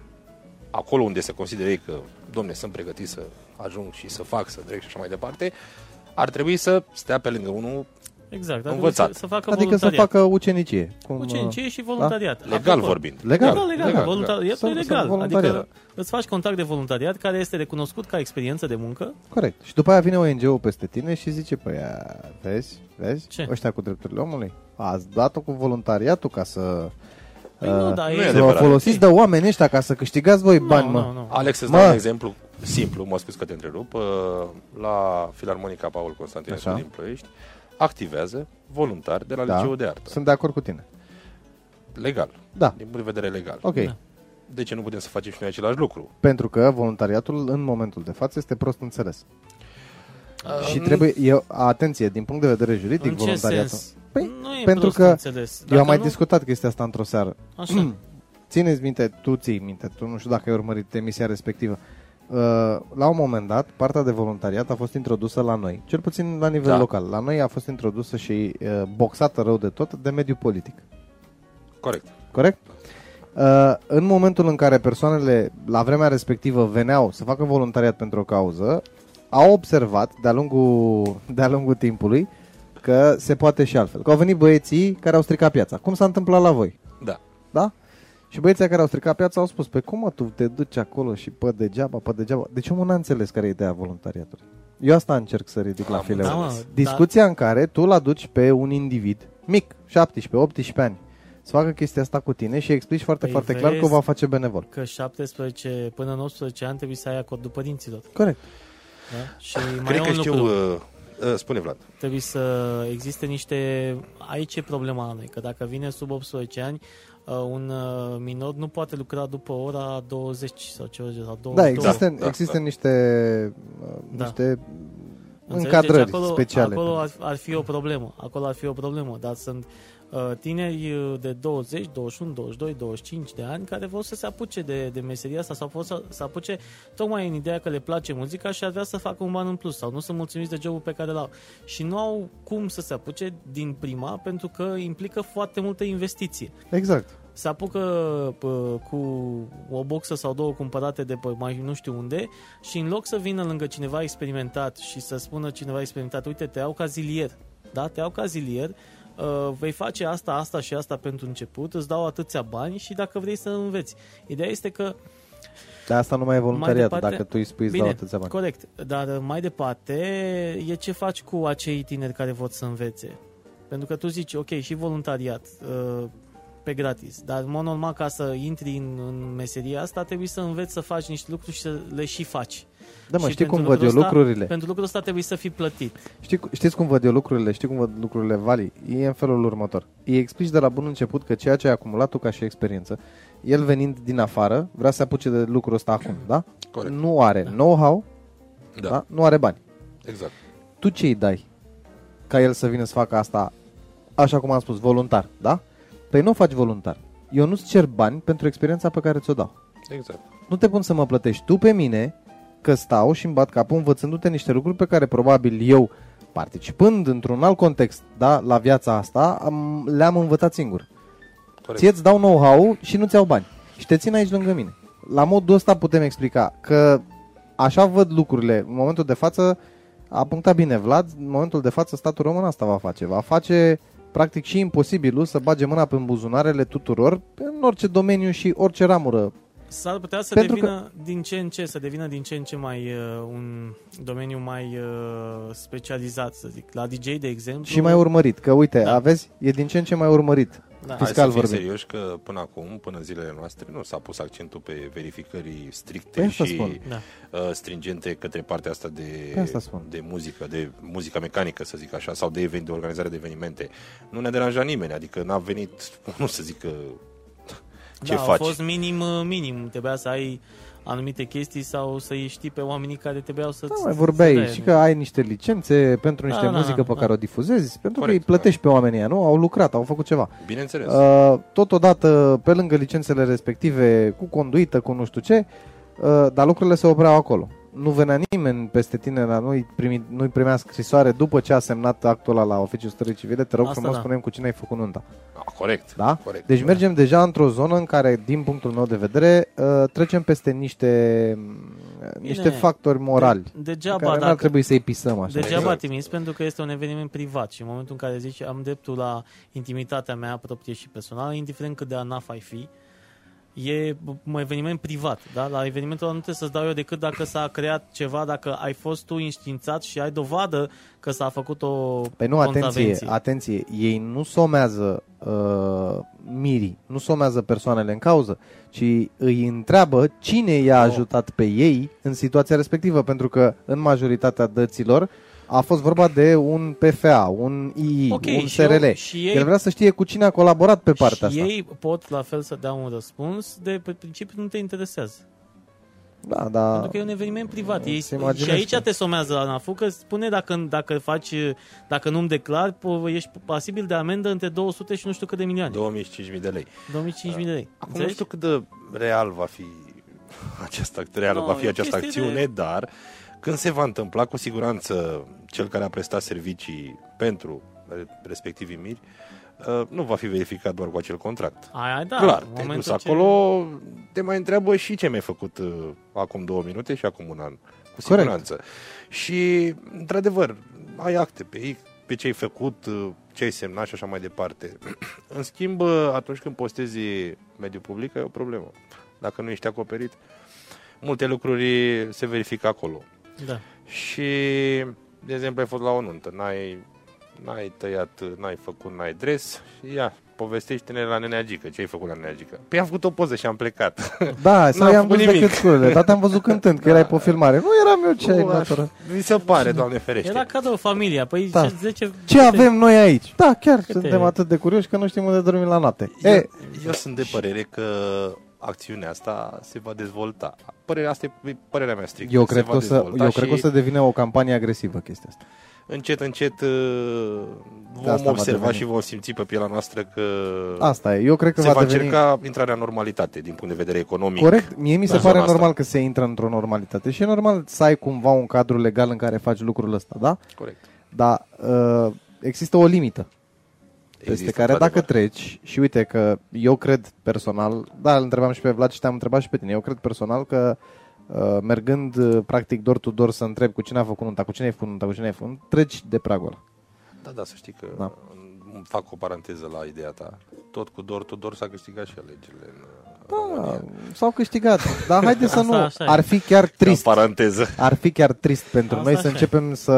acolo unde se consideră ei că, domne, sunt pregătit să ajung și să fac, să trec și așa mai departe, ar trebui să stea pe lângă unul. Exact, învățat. Să facă, adică să facă ucenicie. Ucenicie și voluntariat. Da? Legal vorbind. Legal. Voluntariatul e legal. Adică îți faci contact de voluntariat care este recunoscut ca experiență de muncă. Corect. Și după aia vine ONG-ul peste tine și zice, păi, vezi? Ce? Ăștia cu drepturile omului. Ați dat-o cu voluntariatul ca să... să vă folosiți de oameni ăștia ca să câștigați voi bani, mă. Alex, îți dau un exemplu simplu, mă spus că te întrerup. La Filarmonica Paul Constantinescu din Ploiești activează voluntari de la liceul de artă. Sunt de acord cu tine. Legal. Da. Din punct de vedere legal. Ok. Da. De ce nu putem să facem și noi același lucru? Pentru că voluntariatul în momentul de față este prost înțeles. Și trebuie, atenție, din punct de vedere juridic, voluntariatul... Păi, nu e pentru că înțeles. Eu am mai discutat chestia asta într-o seară. Așa. Țineți minte, tu nu știu dacă ai urmărit emisia respectivă. La un moment dat, partea de voluntariat a fost introdusă la noi, cel puțin la nivel local. La noi a fost introdusă și boxată rău de tot de mediul politic. Corect? În momentul în care persoanele la vremea respectivă veneau să facă voluntariat pentru o cauză, au observat de-a lungul timpului că se poate și altfel. Că au venit băieții care au stricat piața. Cum s-a întâmplat la voi? Da? Și băieții care au stricat piața au spus, pe cum mă, tu te duci acolo și pe degeaba. Deci omul n-a înțeles care e ideea voluntariatului. Eu asta încerc să ridic la fileu. Discuția în care tu l-aduci pe un individ mic, 17-18 ani, să facă chestia asta cu tine și explici foarte clar că o va face benevol. Că 17 până 19 ani trebuie să ai acordul părinților. Corect. Da? Și cred că știu... Spune, Vlad. Trebuie să existe niște... Aici e problema la noi, că dacă vine sub 18 ani, un minor nu poate lucra după ora 20 sau ceva. Da, există niște încadrări acolo, speciale. Acolo ar fi o problemă, dar sunt tineri de 20, 21, 22, 25 de ani care vor să se apuce de meseria asta sau vor să se apuce tocmai în ideea că le place muzica și ar vrea să facă un ban în plus sau nu sunt mulțumiți de jobul pe care l-au și nu au cum să se apuce din prima pentru că implică foarte multă investiție. Exact. Se apucă cu o boxă sau două cumpărate de pe mai nu știu unde și în loc să vină lângă cineva experimentat și să spună cineva experimentat, uite, te iau ca zilier, da? Te iau ca zilier, vei face asta, asta și asta pentru început, îți dau atâția bani și dacă vrei să înveți. Ideea este că... De asta nu mai e voluntariat, mai departe, dacă tu îi spui îți dau atâția bani. Corect, dar mai departe e ce faci cu acei tineri care vor să învețe. Pentru că tu zici, ok, și voluntariat... pe gratis, dar în mod normal ca să intri în meseria asta trebuie să înveți să faci niște lucruri și să le și faci. Da, mă, știi cum văd eu lucrurile? Pentru lucrul ăsta trebuie să fii plătit. Știți cum văd eu lucrurile? Știi cum văd lucrurile, Vali? E în felul următor. Îi explici de la bun început că ceea ce ai acumulat tu ca și experiență, el venind din afară, vrea să apuce de lucrul ăsta acum, da? Corect. Nu are know-how, da. Da? Nu are bani. Exact. Tu ce îi dai ca el să vină să facă asta, așa cum am spus, voluntar, da? Păi nu o faci voluntar. Eu nu-ți cer bani pentru experiența pe care ți-o dau. Exact. Nu te pun să mă plătești tu pe mine că stau și îmi bat capul învățându-te niște lucruri pe care probabil eu, participând într-un alt context, da, la viața asta, le-am învățat singur. Corect. Ție-ți dau know-how și nu-ți iau bani. Și te țin aici lângă mine. La modul ăsta putem explica că așa văd lucrurile. În momentul de față, a punctat bine Vlad, în momentul de față statul român asta va face. Va face... practic și imposibilul să bage mâna pe buzunarele tuturor în orice domeniu și orice ramură. S-ar putea să devină din ce în ce, mai un domeniu mai specializat, să zic. La DJ, de exemplu. Și mai urmărit, că uite, da. Aveți, e din ce în ce mai urmărit. Da. Fiscal vorbim. Hai să fim serioși că până acum, până zilele noastre, nu s-a pus accentul pe verificări stricte și stringente către partea asta de muzică, de muzică mecanică, să zic așa, sau de organizare de evenimente. Nu ne-a deranjat nimeni, adică n-a venit, nu să zic că... Ce da, faci? A fost minim, trebuia să ai anumite chestii sau să-i știi pe oamenii care trebuiau să-ți... Da, mai vorbeai și că ai niște licențe pentru niște muzică pe care o difuzezi, pentru că îi plătești pe oamenii ăia, nu? Au lucrat, au făcut ceva. Bineînțeles. Totodată, pe lângă licențele respective, cu conduită, cu nu știu ce, dar lucrurile se opreau acolo. Nu venea nimeni peste tine, nu-i primea scrisoare după ce a semnat actul ăla la oficiul stării civile, te rog asta frumos, spunem cu cine ai făcut nunta. Corect. Da? Corect. Deci mergem deja într-o zonă în care, din punctul meu de vedere, trecem peste niște factori morali. Degeaba, dacă... ar trebui să-i pisăm așa. Degeaba timis, pentru că este un eveniment privat și în momentul în care zici am dreptul la intimitatea mea proprie și personală, indiferent cât de anaf ai fi, e un eveniment privat, da? La evenimentul ăla nu trebuie să-ți dau eu decât dacă s-a creat ceva, dacă ai fost tu înștiințat și ai dovadă că s-a făcut o contravenție. Atenție, ei nu somează mirii, nu somează persoanele în cauză, ci îi întreabă cine i-a ajutat pe ei în situația respectivă, pentru că în majoritatea dăților a fost vorba de un PFA, un II, un SRL. Și ei, el vrea să știe cu cine a colaborat pe partea asta. Și ei pot la fel să dea un răspuns, de pe principiu nu te interesează. Da, da. Pentru că e un eveniment privat. Ei, și aici te somează la ANAF-ul că spune dacă nu-mi declar, ești pasibil de amendă între 200 și nu știu cât de milioane. 25.000 de lei. 25.000 de lei. Acum nu știu cât de real va fi această acțiune, dar... Când se va întâmpla, cu siguranță, cel care a prestat servicii pentru respectivii miri nu va fi verificat doar cu acel contract. Aia, da. Clar, te-ai dus acolo, te mai întreabă și ce mi-ai făcut acum 2 minute și acum un an. Cu siguranță. Corect. Și, într-adevăr, ai acte pe ce ai făcut, ce ai semnat și așa mai departe. În schimb, atunci când postezi mediul public, e o problemă. Dacă nu ești acoperit, multe lucruri se verifică acolo. Da. Și, de exemplu, ai fost la o nuntă, n-ai tăiat, n-ai făcut, n-ai dres. Ia, povestește-ne la nenea Gică, ce ai făcut la nenea Gică? Păi am făcut o poză și am plecat. Da, sau i-am dus decât scurile, dar te-am văzut cântând, că erai pe filmare. Nu eram eu ce ai natură. Mi se pare, Doamne ferește. Era cadou familia, păi da. Ce avem noi aici? Da, chiar suntem atât de curioși că nu știm unde dormim la noapte. Eu sunt de părere că acțiunea asta se va dezvolta. Părerea asta e părerea mea strict. Eu cred că o să devină o campanie agresivă chestia asta. Încet, încet vom observa și vom simți pe pielea noastră că asta e. Eu cred că se va încerca intrarea în normalitate din punct de vedere economic. Corect. Mie mi se pare normal că se intră într-o normalitate și e normal să ai cumva un cadru legal în care faci lucrul ăsta, da? Corect. Dar există o limită peste care dacă treci, și uite că eu cred personal, da, îl întrebam și pe Vlad și te-am întrebat și pe tine, eu cred personal că mergând practic door to door să întreb cu cine a făcut nunta, cu cine ai făcut nunta, cu cine ai făcut nunta, treci de pragul ăla. Da, da, să știi că da. Fac o paranteză la ideea ta. Tot cu door to door s-a câștigat și alegerile în România. S-au câștigat, dar haide să nu. Ar fi chiar trist. Ar fi chiar trist pentru noi să începem să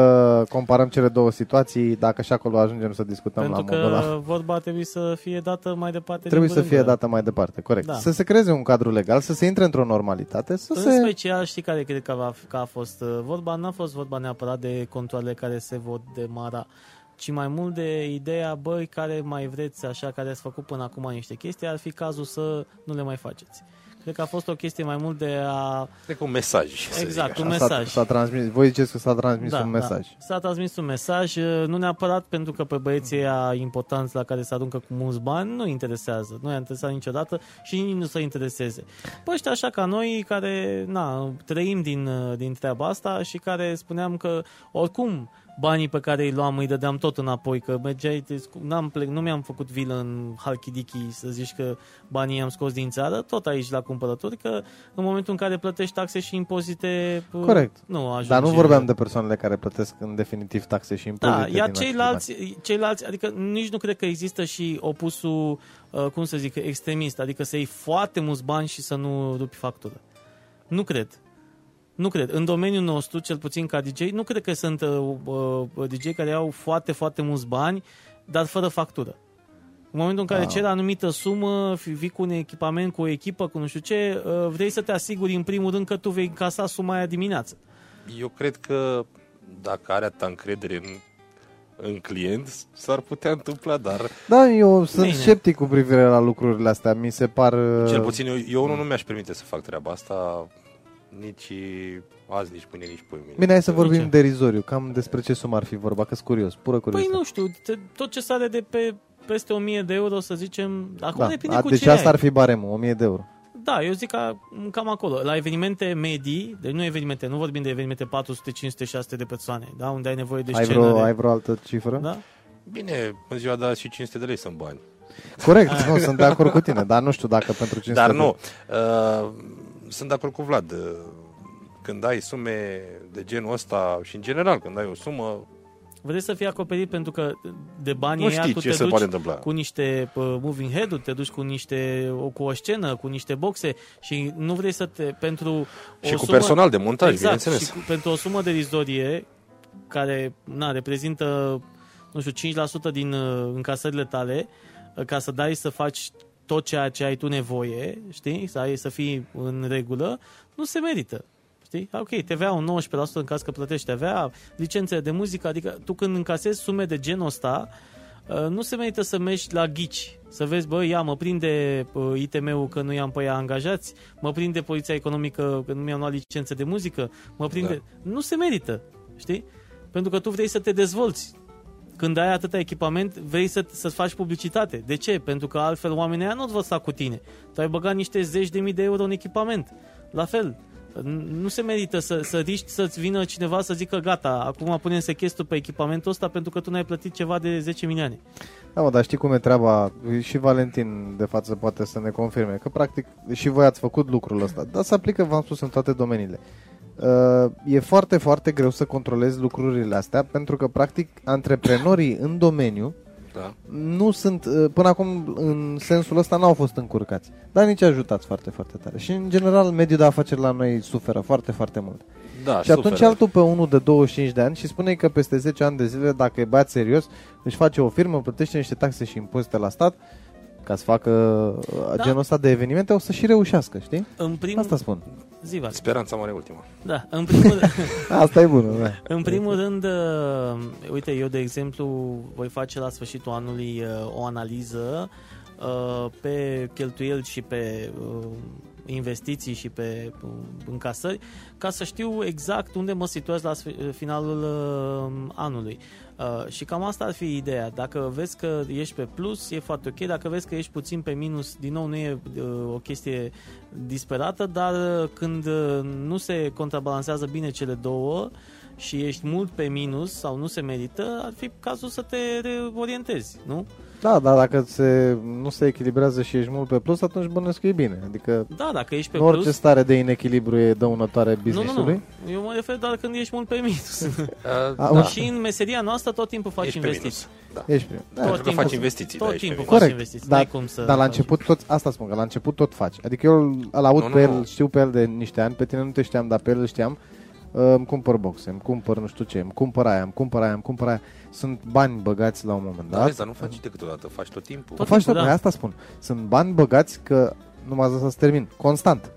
comparăm cele două situații, dacă și acolo ajungem să discutăm pentru la modul ăla. Pentru că vorba trebuie să fie dată mai departe. Trebuie să fie dată mai departe, corect. Da. Să se creeze un cadru legal, să se intre într-o normalitate. Să în special, știi care cred că a fost vorba? N-a fost vorba neapărat de controalele care se vor demara, ci mai mult de ideea, băi, care mai vreți așa, care ați făcut până acum niște chestii, ar fi cazul să nu le mai faceți. Cred că a fost o chestie mai mult de a... Cred că un mesaj. Exact, un mesaj. S-a transmis, voi ziceți că s-a transmis un mesaj. S-a transmis un mesaj, nu neapărat pentru că pe băieții ăia importanți la care se aruncă cu mulți bani, nu interesează. Nu i-a interesat niciodată și nici nu se intereseze. Păi ăștia așa ca noi care, na, trăim din treaba asta și care spuneam că oricum banii pe care îi luam îi dădeam tot înapoi, că mergeai, nu mi-am făcut vilă în Halkidiki, să zici că banii i-am scos din țară, tot aici la cumpărături, că în momentul în care plătești taxe și impozite... Corect, nu ajungi. Dar nu vorbeam de persoanele care plătesc în definitiv taxe și impozite. Da, iar ceilalți, adică nici nu cred că există și opusul, cum să zic, extremist, adică să iei foarte mulți bani și să nu rupi factură. Nu cred. Nu cred. În domeniul nostru, cel puțin ca DJ, nu cred că sunt DJ care au foarte, foarte mulți bani, dar fără factură. În momentul în care ceri anumită sumă, vii cu un echipament, cu o echipă, cu nu știu ce, vrei să te asiguri în primul rând că tu vei încasa suma aia dimineață. Eu cred că dacă are atâta încredere în client, s-ar putea întâmpla, dar... Da, eu sunt sceptic cu privire la lucrurile astea. Mi se par... Cel puțin eu nu mi-aș permite să fac treaba asta... Nici azi, nici pâine, nici pâine. Bine, hai să vorbim derizoriu. Cam despre ce sumă ar fi vorba, că-s curios, pură curiozitate. Păi nu știu, tot ce sare de peste 1000 de euro, să zicem... Acum depinde cu ce ai. Asta ar fi baremul, 1000 de euro. Da, eu zic că cam acolo. La evenimente medii, deci nu vorbim de evenimente 400, 500, 600 de persoane, da? Unde ai nevoie de scenă. Ai vreo altă cifră? Da? Bine, în ziua de azi și 500 de lei sunt bani. Corect, nu, sunt de acord cu tine, dar nu știu dacă pentru 500 de lei. Dar nu... Sunt de acord cu Vlad, când ai sume de genul ăsta și în general când ai o sumă... Vrei să fii acoperit pentru că de banii ăia tu te duci cu niște moving head-uri, te duci cu o scenă, cu niște boxe și nu vrei să te... pentru și o cu sumă, personal de montaj, exact, bineînțeles. Și pentru o sumă derizorie care reprezintă, nu știu, 5% din încasările tale, ca să dai să faci... tot ceea ce ai tu nevoie, știi, să fii în regulă, nu se merită, știi? Ok, TVA-ul 19% în caz că plătești TVA, licențele de muzică, adică tu când încasezi sume de genul ăsta, nu se merită să mergi la ghici, să vezi, bă, ia, mă prinde ITM-ul că nu i-am pe ea angajați, mă prinde poliția economică că nu mi-am luat licențe de muzică, mă prinde... Da. Nu se merită, știi? Pentru că tu vrei să te dezvolți. Când ai atâta echipament, vrei să-ți faci publicitate. De ce? Pentru că altfel oamenii aia nu-ți văd sta cu tine. Tu ai băgat niște 10.000 de euro în echipament. La fel, nu se merită să riști să-ți vină cineva să zică gata, acum punem sechestru pe echipamentul ăsta pentru că tu n-ai plătit ceva de 10 milioane. Da, mă, dar știi cum e treaba? Și Valentin de față poate să ne confirme că practic și voi ați făcut lucrul ăsta. Dar se aplică, v-am spus, în toate domeniile. E foarte, foarte greu să controlezi lucrurile astea pentru că, practic, antreprenorii în domeniu nu sunt, până acum, în sensul ăsta n-au fost încurcați, dar nici ajutați foarte, foarte tare. Și, în general, mediul de afaceri la noi suferă foarte, foarte mult. Da, și atunci altul pe unul de 25 de ani și spune că peste 10 ani de zile, dacă e băiat serios, își face o firmă, plătește niște taxe și impozite la stat ca să facă genul ăsta de evenimente, o să și reușească, știi? Asta spun. Speranța mare ultima. Da, în primul asta e bună. Da. În primul rând, uite, eu de exemplu voi face la sfârșitul anului o analiză pe cheltuieli și pe investiții și pe încasări, ca să știu exact unde mă situez la finalul anului. Și cam asta ar fi ideea. Dacă vezi că ești pe plus, e foarte ok. Dacă vezi că ești puțin pe minus, din nou nu e o chestie disperată, dar când nu se contrabalansează bine cele două și ești mult pe minus sau nu se merită, ar fi cazul să te reorientezi, nu? Da, dar dacă nu se echilibrează și ești mult pe plus, atunci bănesc că e bine. Adică da, dacă ești pe nu plus, orice stare de inechilibru e dăunătoare business-ului. Nu, eu mă refer doar când ești mult pe minus. Da. Și în meseria noastră tot timpul faci investiții. Da. Ești pe minus. Da. Tot timpul faci investiții. Tot timpul faci investiții. Corect, dar la început tot, asta spun, că la început tot faci. Adică eu îl aud pe el, știu pe el de niște ani, pe tine nu te știam, dar pe el îl știam. Îmi cumpăr boxe, îmi cumpăr nu știu ce, îmi cumpăr aia. Sunt bani băgați la un moment dat. Dar nu faci decât o dată, faci tot timpul. Tot timpul, asta spun. Sunt bani băgați că nu m-a zis să termin, constant.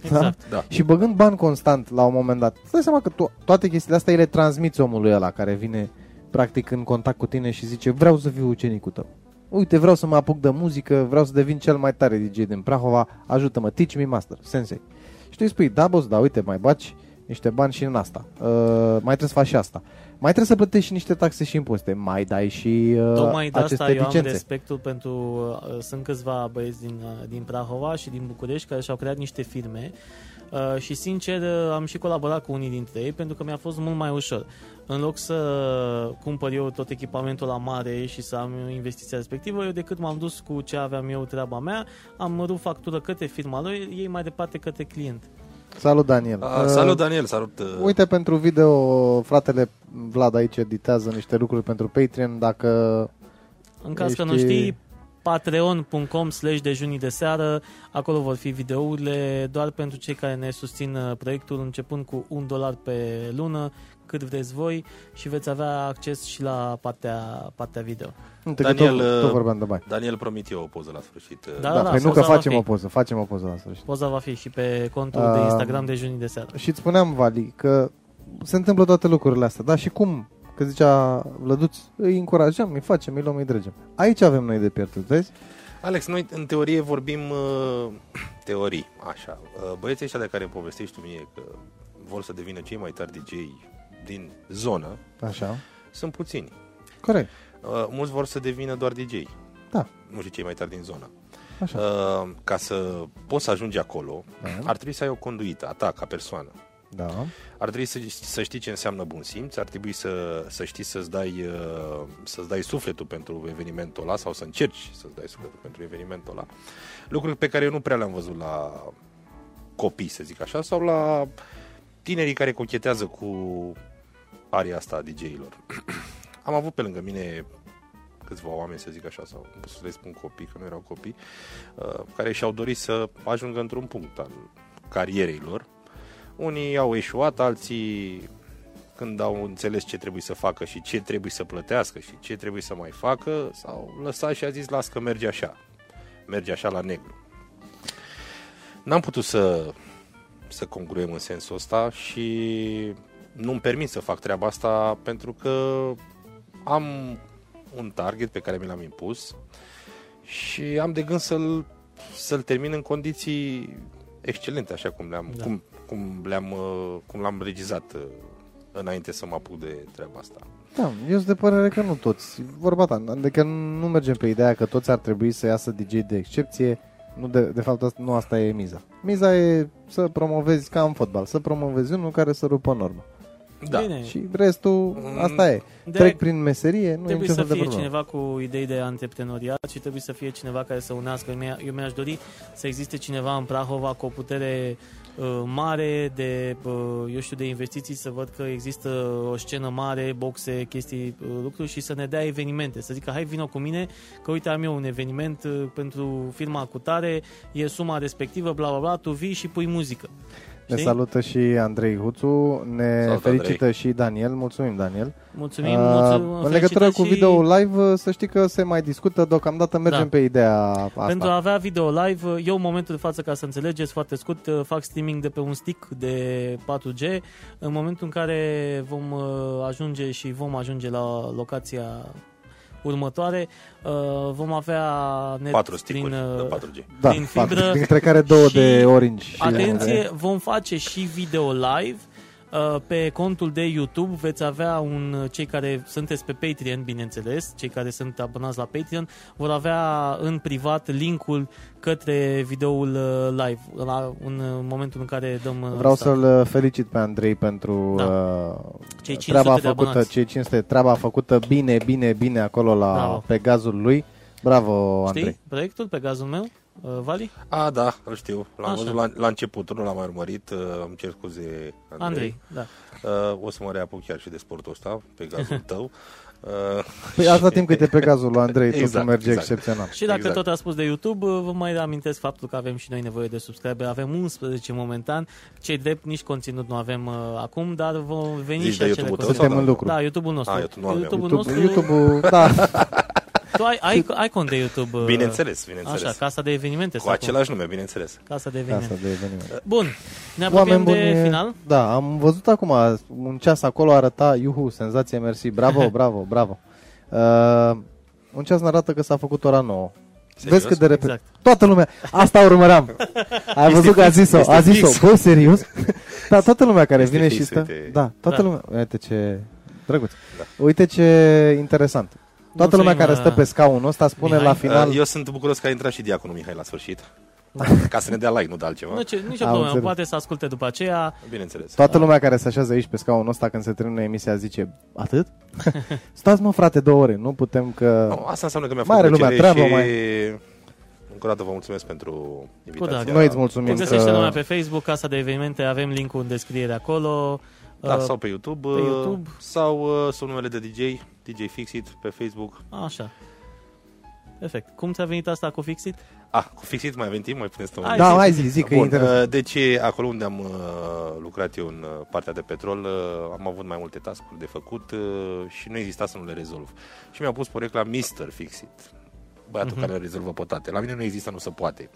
Exact. Da? Da. Și băgând bani constant la un moment dat, îți dai seama că toate chestiile astea le transmiți omului ăla care vine practic în contact cu tine și zice vreau să fiu ucenicul tău. Uite, vreau să mă apuc de muzică, vreau să devin cel mai tare DJ din Prahova, ajută-mă, teach me master, sensei. Și tu îi spui, da boss, da uite, mai baci niște bani și în asta. Mai trebuie să faci și asta. Mai trebuie să plătești și niște taxe și impozite. Mai dai și aceste licențe. Eu am respectul pentru... sunt câțiva băieți din Prahova și din București care și-au creat niște firme și sincer am și colaborat cu unii dintre ei pentru că mi-a fost mult mai ușor. În loc să cumpăr eu tot echipamentul la mare și să am investiția respectivă, eu decât m-am dus cu ce aveam eu, treaba mea, am rupt factură către firma lui, ei mai departe către client. Salut, Daniel. Salut, Daniel. Salut. Uite, pentru video, fratele Vlad aici editează niște lucruri pentru Patreon. Dacă în caz că nu știi, patreon.com/dejunii de seară. Acolo vor fi videourile doar pentru cei care ne susțin proiectul, începând cu $1 pe lună, cât vreți voi, și veți avea acces și la partea video. Daniel promit eu o poză la sfârșit. Da, nu că facem o poză, la sfârșit. Poza va fi și pe contul de Instagram de Junii de Seară. Și îți spuneam, Vali, că se întâmplă toate lucrurile astea, dar și cum, că zicea Vlăduț, îi încurajăm, îi facem, îi luăm, îi dregem. Aici avem noi de pierdut, vezi? Alex, noi în teorie vorbim teorii, așa. Băieții ăștia de care povestești tu mie că vor să devină cei mai tari DJ-i din zonă, așa, sunt puțini. Corect. Mulți vor să devină doar DJ. Da. Nu știu cei mai tari din zonă. Așa. Ca să poți să ajungi acolo, ar trebui să ai o conduită a ta ca persoană. Da. Ar trebui să știi ce înseamnă bun simț, ar trebui să știi să-ți dai sufletul pentru evenimentul ăla sau să încerci să-ți dai sufletul pentru evenimentul ăla. Lucruri pe care eu nu prea le-am văzut la copii, să zic așa, sau la tinerii care cochetează cu aria asta a DJ-ilor. Am avut pe lângă mine câțiva oameni, să zic așa, sau să le spun copii, că nu erau copii, care și-au dorit să ajungă într-un punct al carierei lor. Unii au eșuat, alții când au înțeles ce trebuie să facă și ce trebuie să plătească și ce trebuie să mai facă, s-au lăsat și a zis, las că merge așa. Merge așa la negru. N-am putut să congruem în sensul ăsta și nu-mi permit să fac treaba asta pentru că am un target pe care mi l-am impus și am de gând să-l termin în condiții excelente, așa cum le-am, da, cum l-am regizat înainte să mă apuc de treaba asta. Da, eu sunt de părere că nu toți, vorba ta, adică nu mergem pe ideea că toți ar trebui să iasă DJ de excepție. Nu, de fapt, nu asta e miza. Miza e să promovezi, ca în fotbal, să promovezi unul care să rupă normă. Da. Bine. Și restul, asta e. Trec prin meserie, nu e nicio fel de problemă. Trebuie să fie cineva cu idei de antreprenoriat și trebuie să fie cineva care să unească. Eu mi-aș dori să existe cineva în Prahova cu o putere mare de, eu știu, de investiții, să văd că există o scenă mare, boxe, chestii, lucruri și să ne dea evenimente. Să zică, hai vino cu mine, că uite am eu un eveniment pentru firma cutare, e suma respectivă, bla bla bla, tu vii și pui muzică. Ne salută și Andrei Huțu, ne salut, felicită Andrei. Și Daniel, mulțumim Daniel. Mulțumim. În legătură cu video live, să știi că se mai discută, deocamdată mergem pe ideea asta. Pentru a avea video live, eu în momentul de față, ca să înțelegeți foarte scurt, fac streaming de pe un stick de 4G. În momentul în care vom ajunge la locația următoare vom avea net 4 sticuri din 4G. Da, din fibră, 4, dintre care 2 de Orange. Atenție, vom face și video live pe contul de YouTube. Veți avea cei care sunteți pe Patreon, bineînțeles, cei care sunt abonați la Patreon, vor avea în privat linkul către videoul live în momentul în care dăm. Vreau să-l felicit pe Andrei pentru treaba făcută bine acolo pe gazul lui. Bravo, Andrei. Știi proiectul pe gazul meu? Vali? A, da, îl știu. L-am văzut la început, nu l-am mai urmărit. Îmi cer scuze, Andrei, da. O să mă reapuc chiar și de sportul ăsta, pe gazul tău. Păi asta timp cât e pe gazul lui Andrei, exact, merge excepțional. Și dacă tot a spus de YouTube, vă mai reamintesc faptul că avem și noi nevoie de subscribe. Avem 11 momentan, cei drept nici conținut nu avem acum, dar vom veni și acele conținut. Suntem în lucru. Da, YouTube-ul nostru. YouTube-ul, da. Tu ai cont de YouTube? Bineînțeles. Așa, Casa de Evenimente. Cu același nume, bineînțeles. Casa de Evenimente. Bun, ne apropiem de final. Da, am văzut acum, un ceas acolo arăta, senzație, mersi, bravo. Un ceas ne arată că s-a făcut ora 9. Serios? Vezi cât de repede. Exact. Toată lumea, asta urmăream. Ai văzut că a zis-o, băi, serios? Da, toată lumea care vine și stă. Da, toată lumea, uite ce drăguț. Uite ce interesant. Toată lumea care stă pe scaunul ăsta spune Mihai, la final... Eu sunt bucuros că a intrat și Diaconul Mihai la sfârșit. Ca să ne dea like, nu de altceva. Nici o problemă, poate să asculte după aceea. Bineînțeles. Toată lumea care se așează aici pe scaunul ăsta când se termină emisia zice, atât? Stați mă frate 2 ore, nu putem că... No, asta înseamnă că mi-a făcut plăcere și... Încă o dată vă mulțumesc pentru invitația. Noi îți mulțumim. Găsește lumea pe Facebook, Casa de Evenimente, avem link-ul în descriere acolo. Da, sau pe YouTube, sau sub numele de DJ Fixit pe Facebook. Așa. Perfect. Cum ți-a venit asta cu Fixit? Cu Fixit mai avem timp, mai putem să... Da, mai zic că e interesant. Deci acolo unde am lucrat eu în partea de petrol, am avut mai multe task-uri de făcut și nu exista să nu le rezolv. Și mi-a pus porecla Mr. Fixit, băiatul care rezolvă pătate. La mine nu există, nu se poate.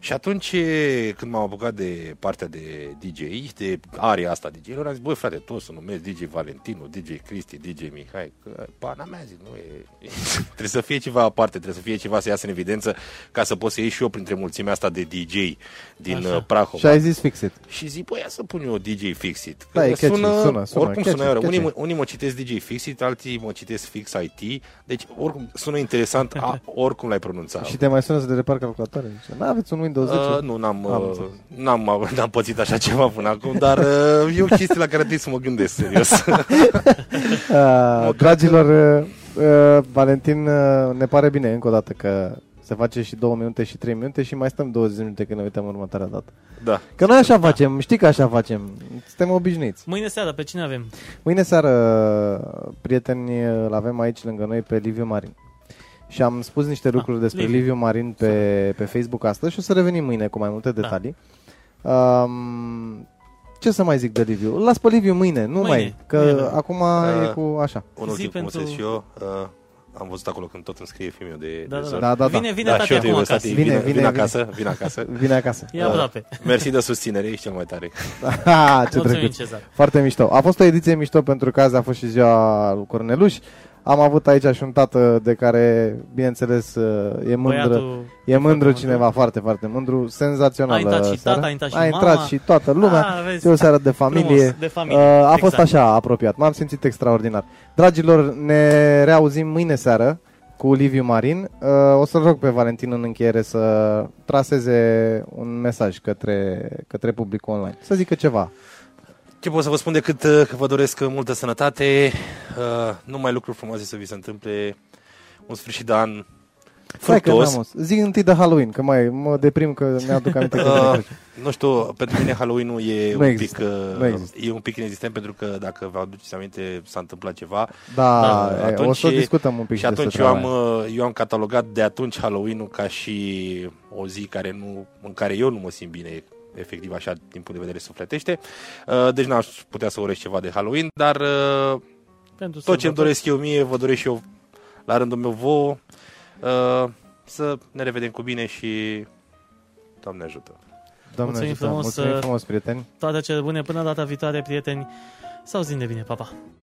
Și atunci când m-am apucat de partea de DJ, de area asta DJ-lor, am zis, băi frate, toți se numesc DJ Valentinu, DJ Cristi, DJ Mihai, că pana mea, zic, nu e... Trebuie să fie ceva aparte, trebuie să fie ceva să iasă în evidență, ca să pot să iei și eu printre mulțimea asta de DJ din Prahova. Și ai zis Fixit. Și zic, băi, ia să pun eu DJ Fixit. Că da, sună, oricum sună. Unii mă citesc DJ Fixit, alții mă citesc Fix IT, deci oricum sună interesant, oricum l-ai pronunțat. Și te mai sună să te repar calculatoare. N-aveți un Windows 10? Nu, n-am pățit așa ceva până acum, dar e o chestie la care trebuie să mă gândesc, serios. Dragilor, Valentin, ne pare bine încă o dată că se face și 2 minute și 3 minute și mai stăm 20 minute când ne uităm următoarea dată. Da. Că noi așa facem, știi că așa facem, suntem obișnuiți. Mâine seara, pe cine avem? Mâine seara, prieteni, îl avem aici lângă noi pe Liviu Marin. Și am spus niște lucruri despre Liviu Marin pe Facebook astăzi și o să revenim mâine cu mai multe detalii. Ce să mai zic de Liviu? Îl las pe Liviu mâine, acum e cu așa. Un ultim, cum să zic eu, am văzut acolo când tot îmi scrie filmul de zon. Da. Vine tati acum acasă. Vine acasă. E aproape. Mersi de susținere, ești cel mai tare. Ce drăguț. Foarte mișto. A fost o ediție mișto pentru că azi a fost și ziua lui Corneluș. Am avut aici și un tată de care, bineînțeles, e mândru cineva, foarte, foarte mândru, senzațional. A intrat și tata, a intrat și mama. A intrat și toată lumea, e o seară de familie. A fost așa apropiat, m-am simțit extraordinar. Dragilor, ne reauzim mâine seară cu Liviu Marin. O să-l rog pe Valentin în încheiere să traseze un mesaj către publicul online, să zică ceva. Ce pot să vă spun decât că vă doresc multă sănătate, numai lucruri frumoase să vi se întâmple, un sfârșit de an fructos. Zi întâi de Halloween, că mai mă deprim că mi-aduc aminte. Nu știu, pentru mine Halloween-ul e un pic inexistent, pentru că dacă vă aduceți aminte s-a întâmplat ceva. Da, atunci, o să discutăm un pic. Și atunci eu am catalogat de atunci Halloween-ul ca și o zi în care eu nu mă simt bine, efectiv așa, din punct de vedere sufletește. Deci n-aș putea să urez ceva de Halloween, dar tot ce-mi doresc eu mie, vă doresc și eu la rândul meu vouă. Să ne revedem cu bine și Doamne ajută. Mulțumim frumos, prieteni. Toate cele bune, până data viitoare, prieteni. Să auzim de bine, pa, pa.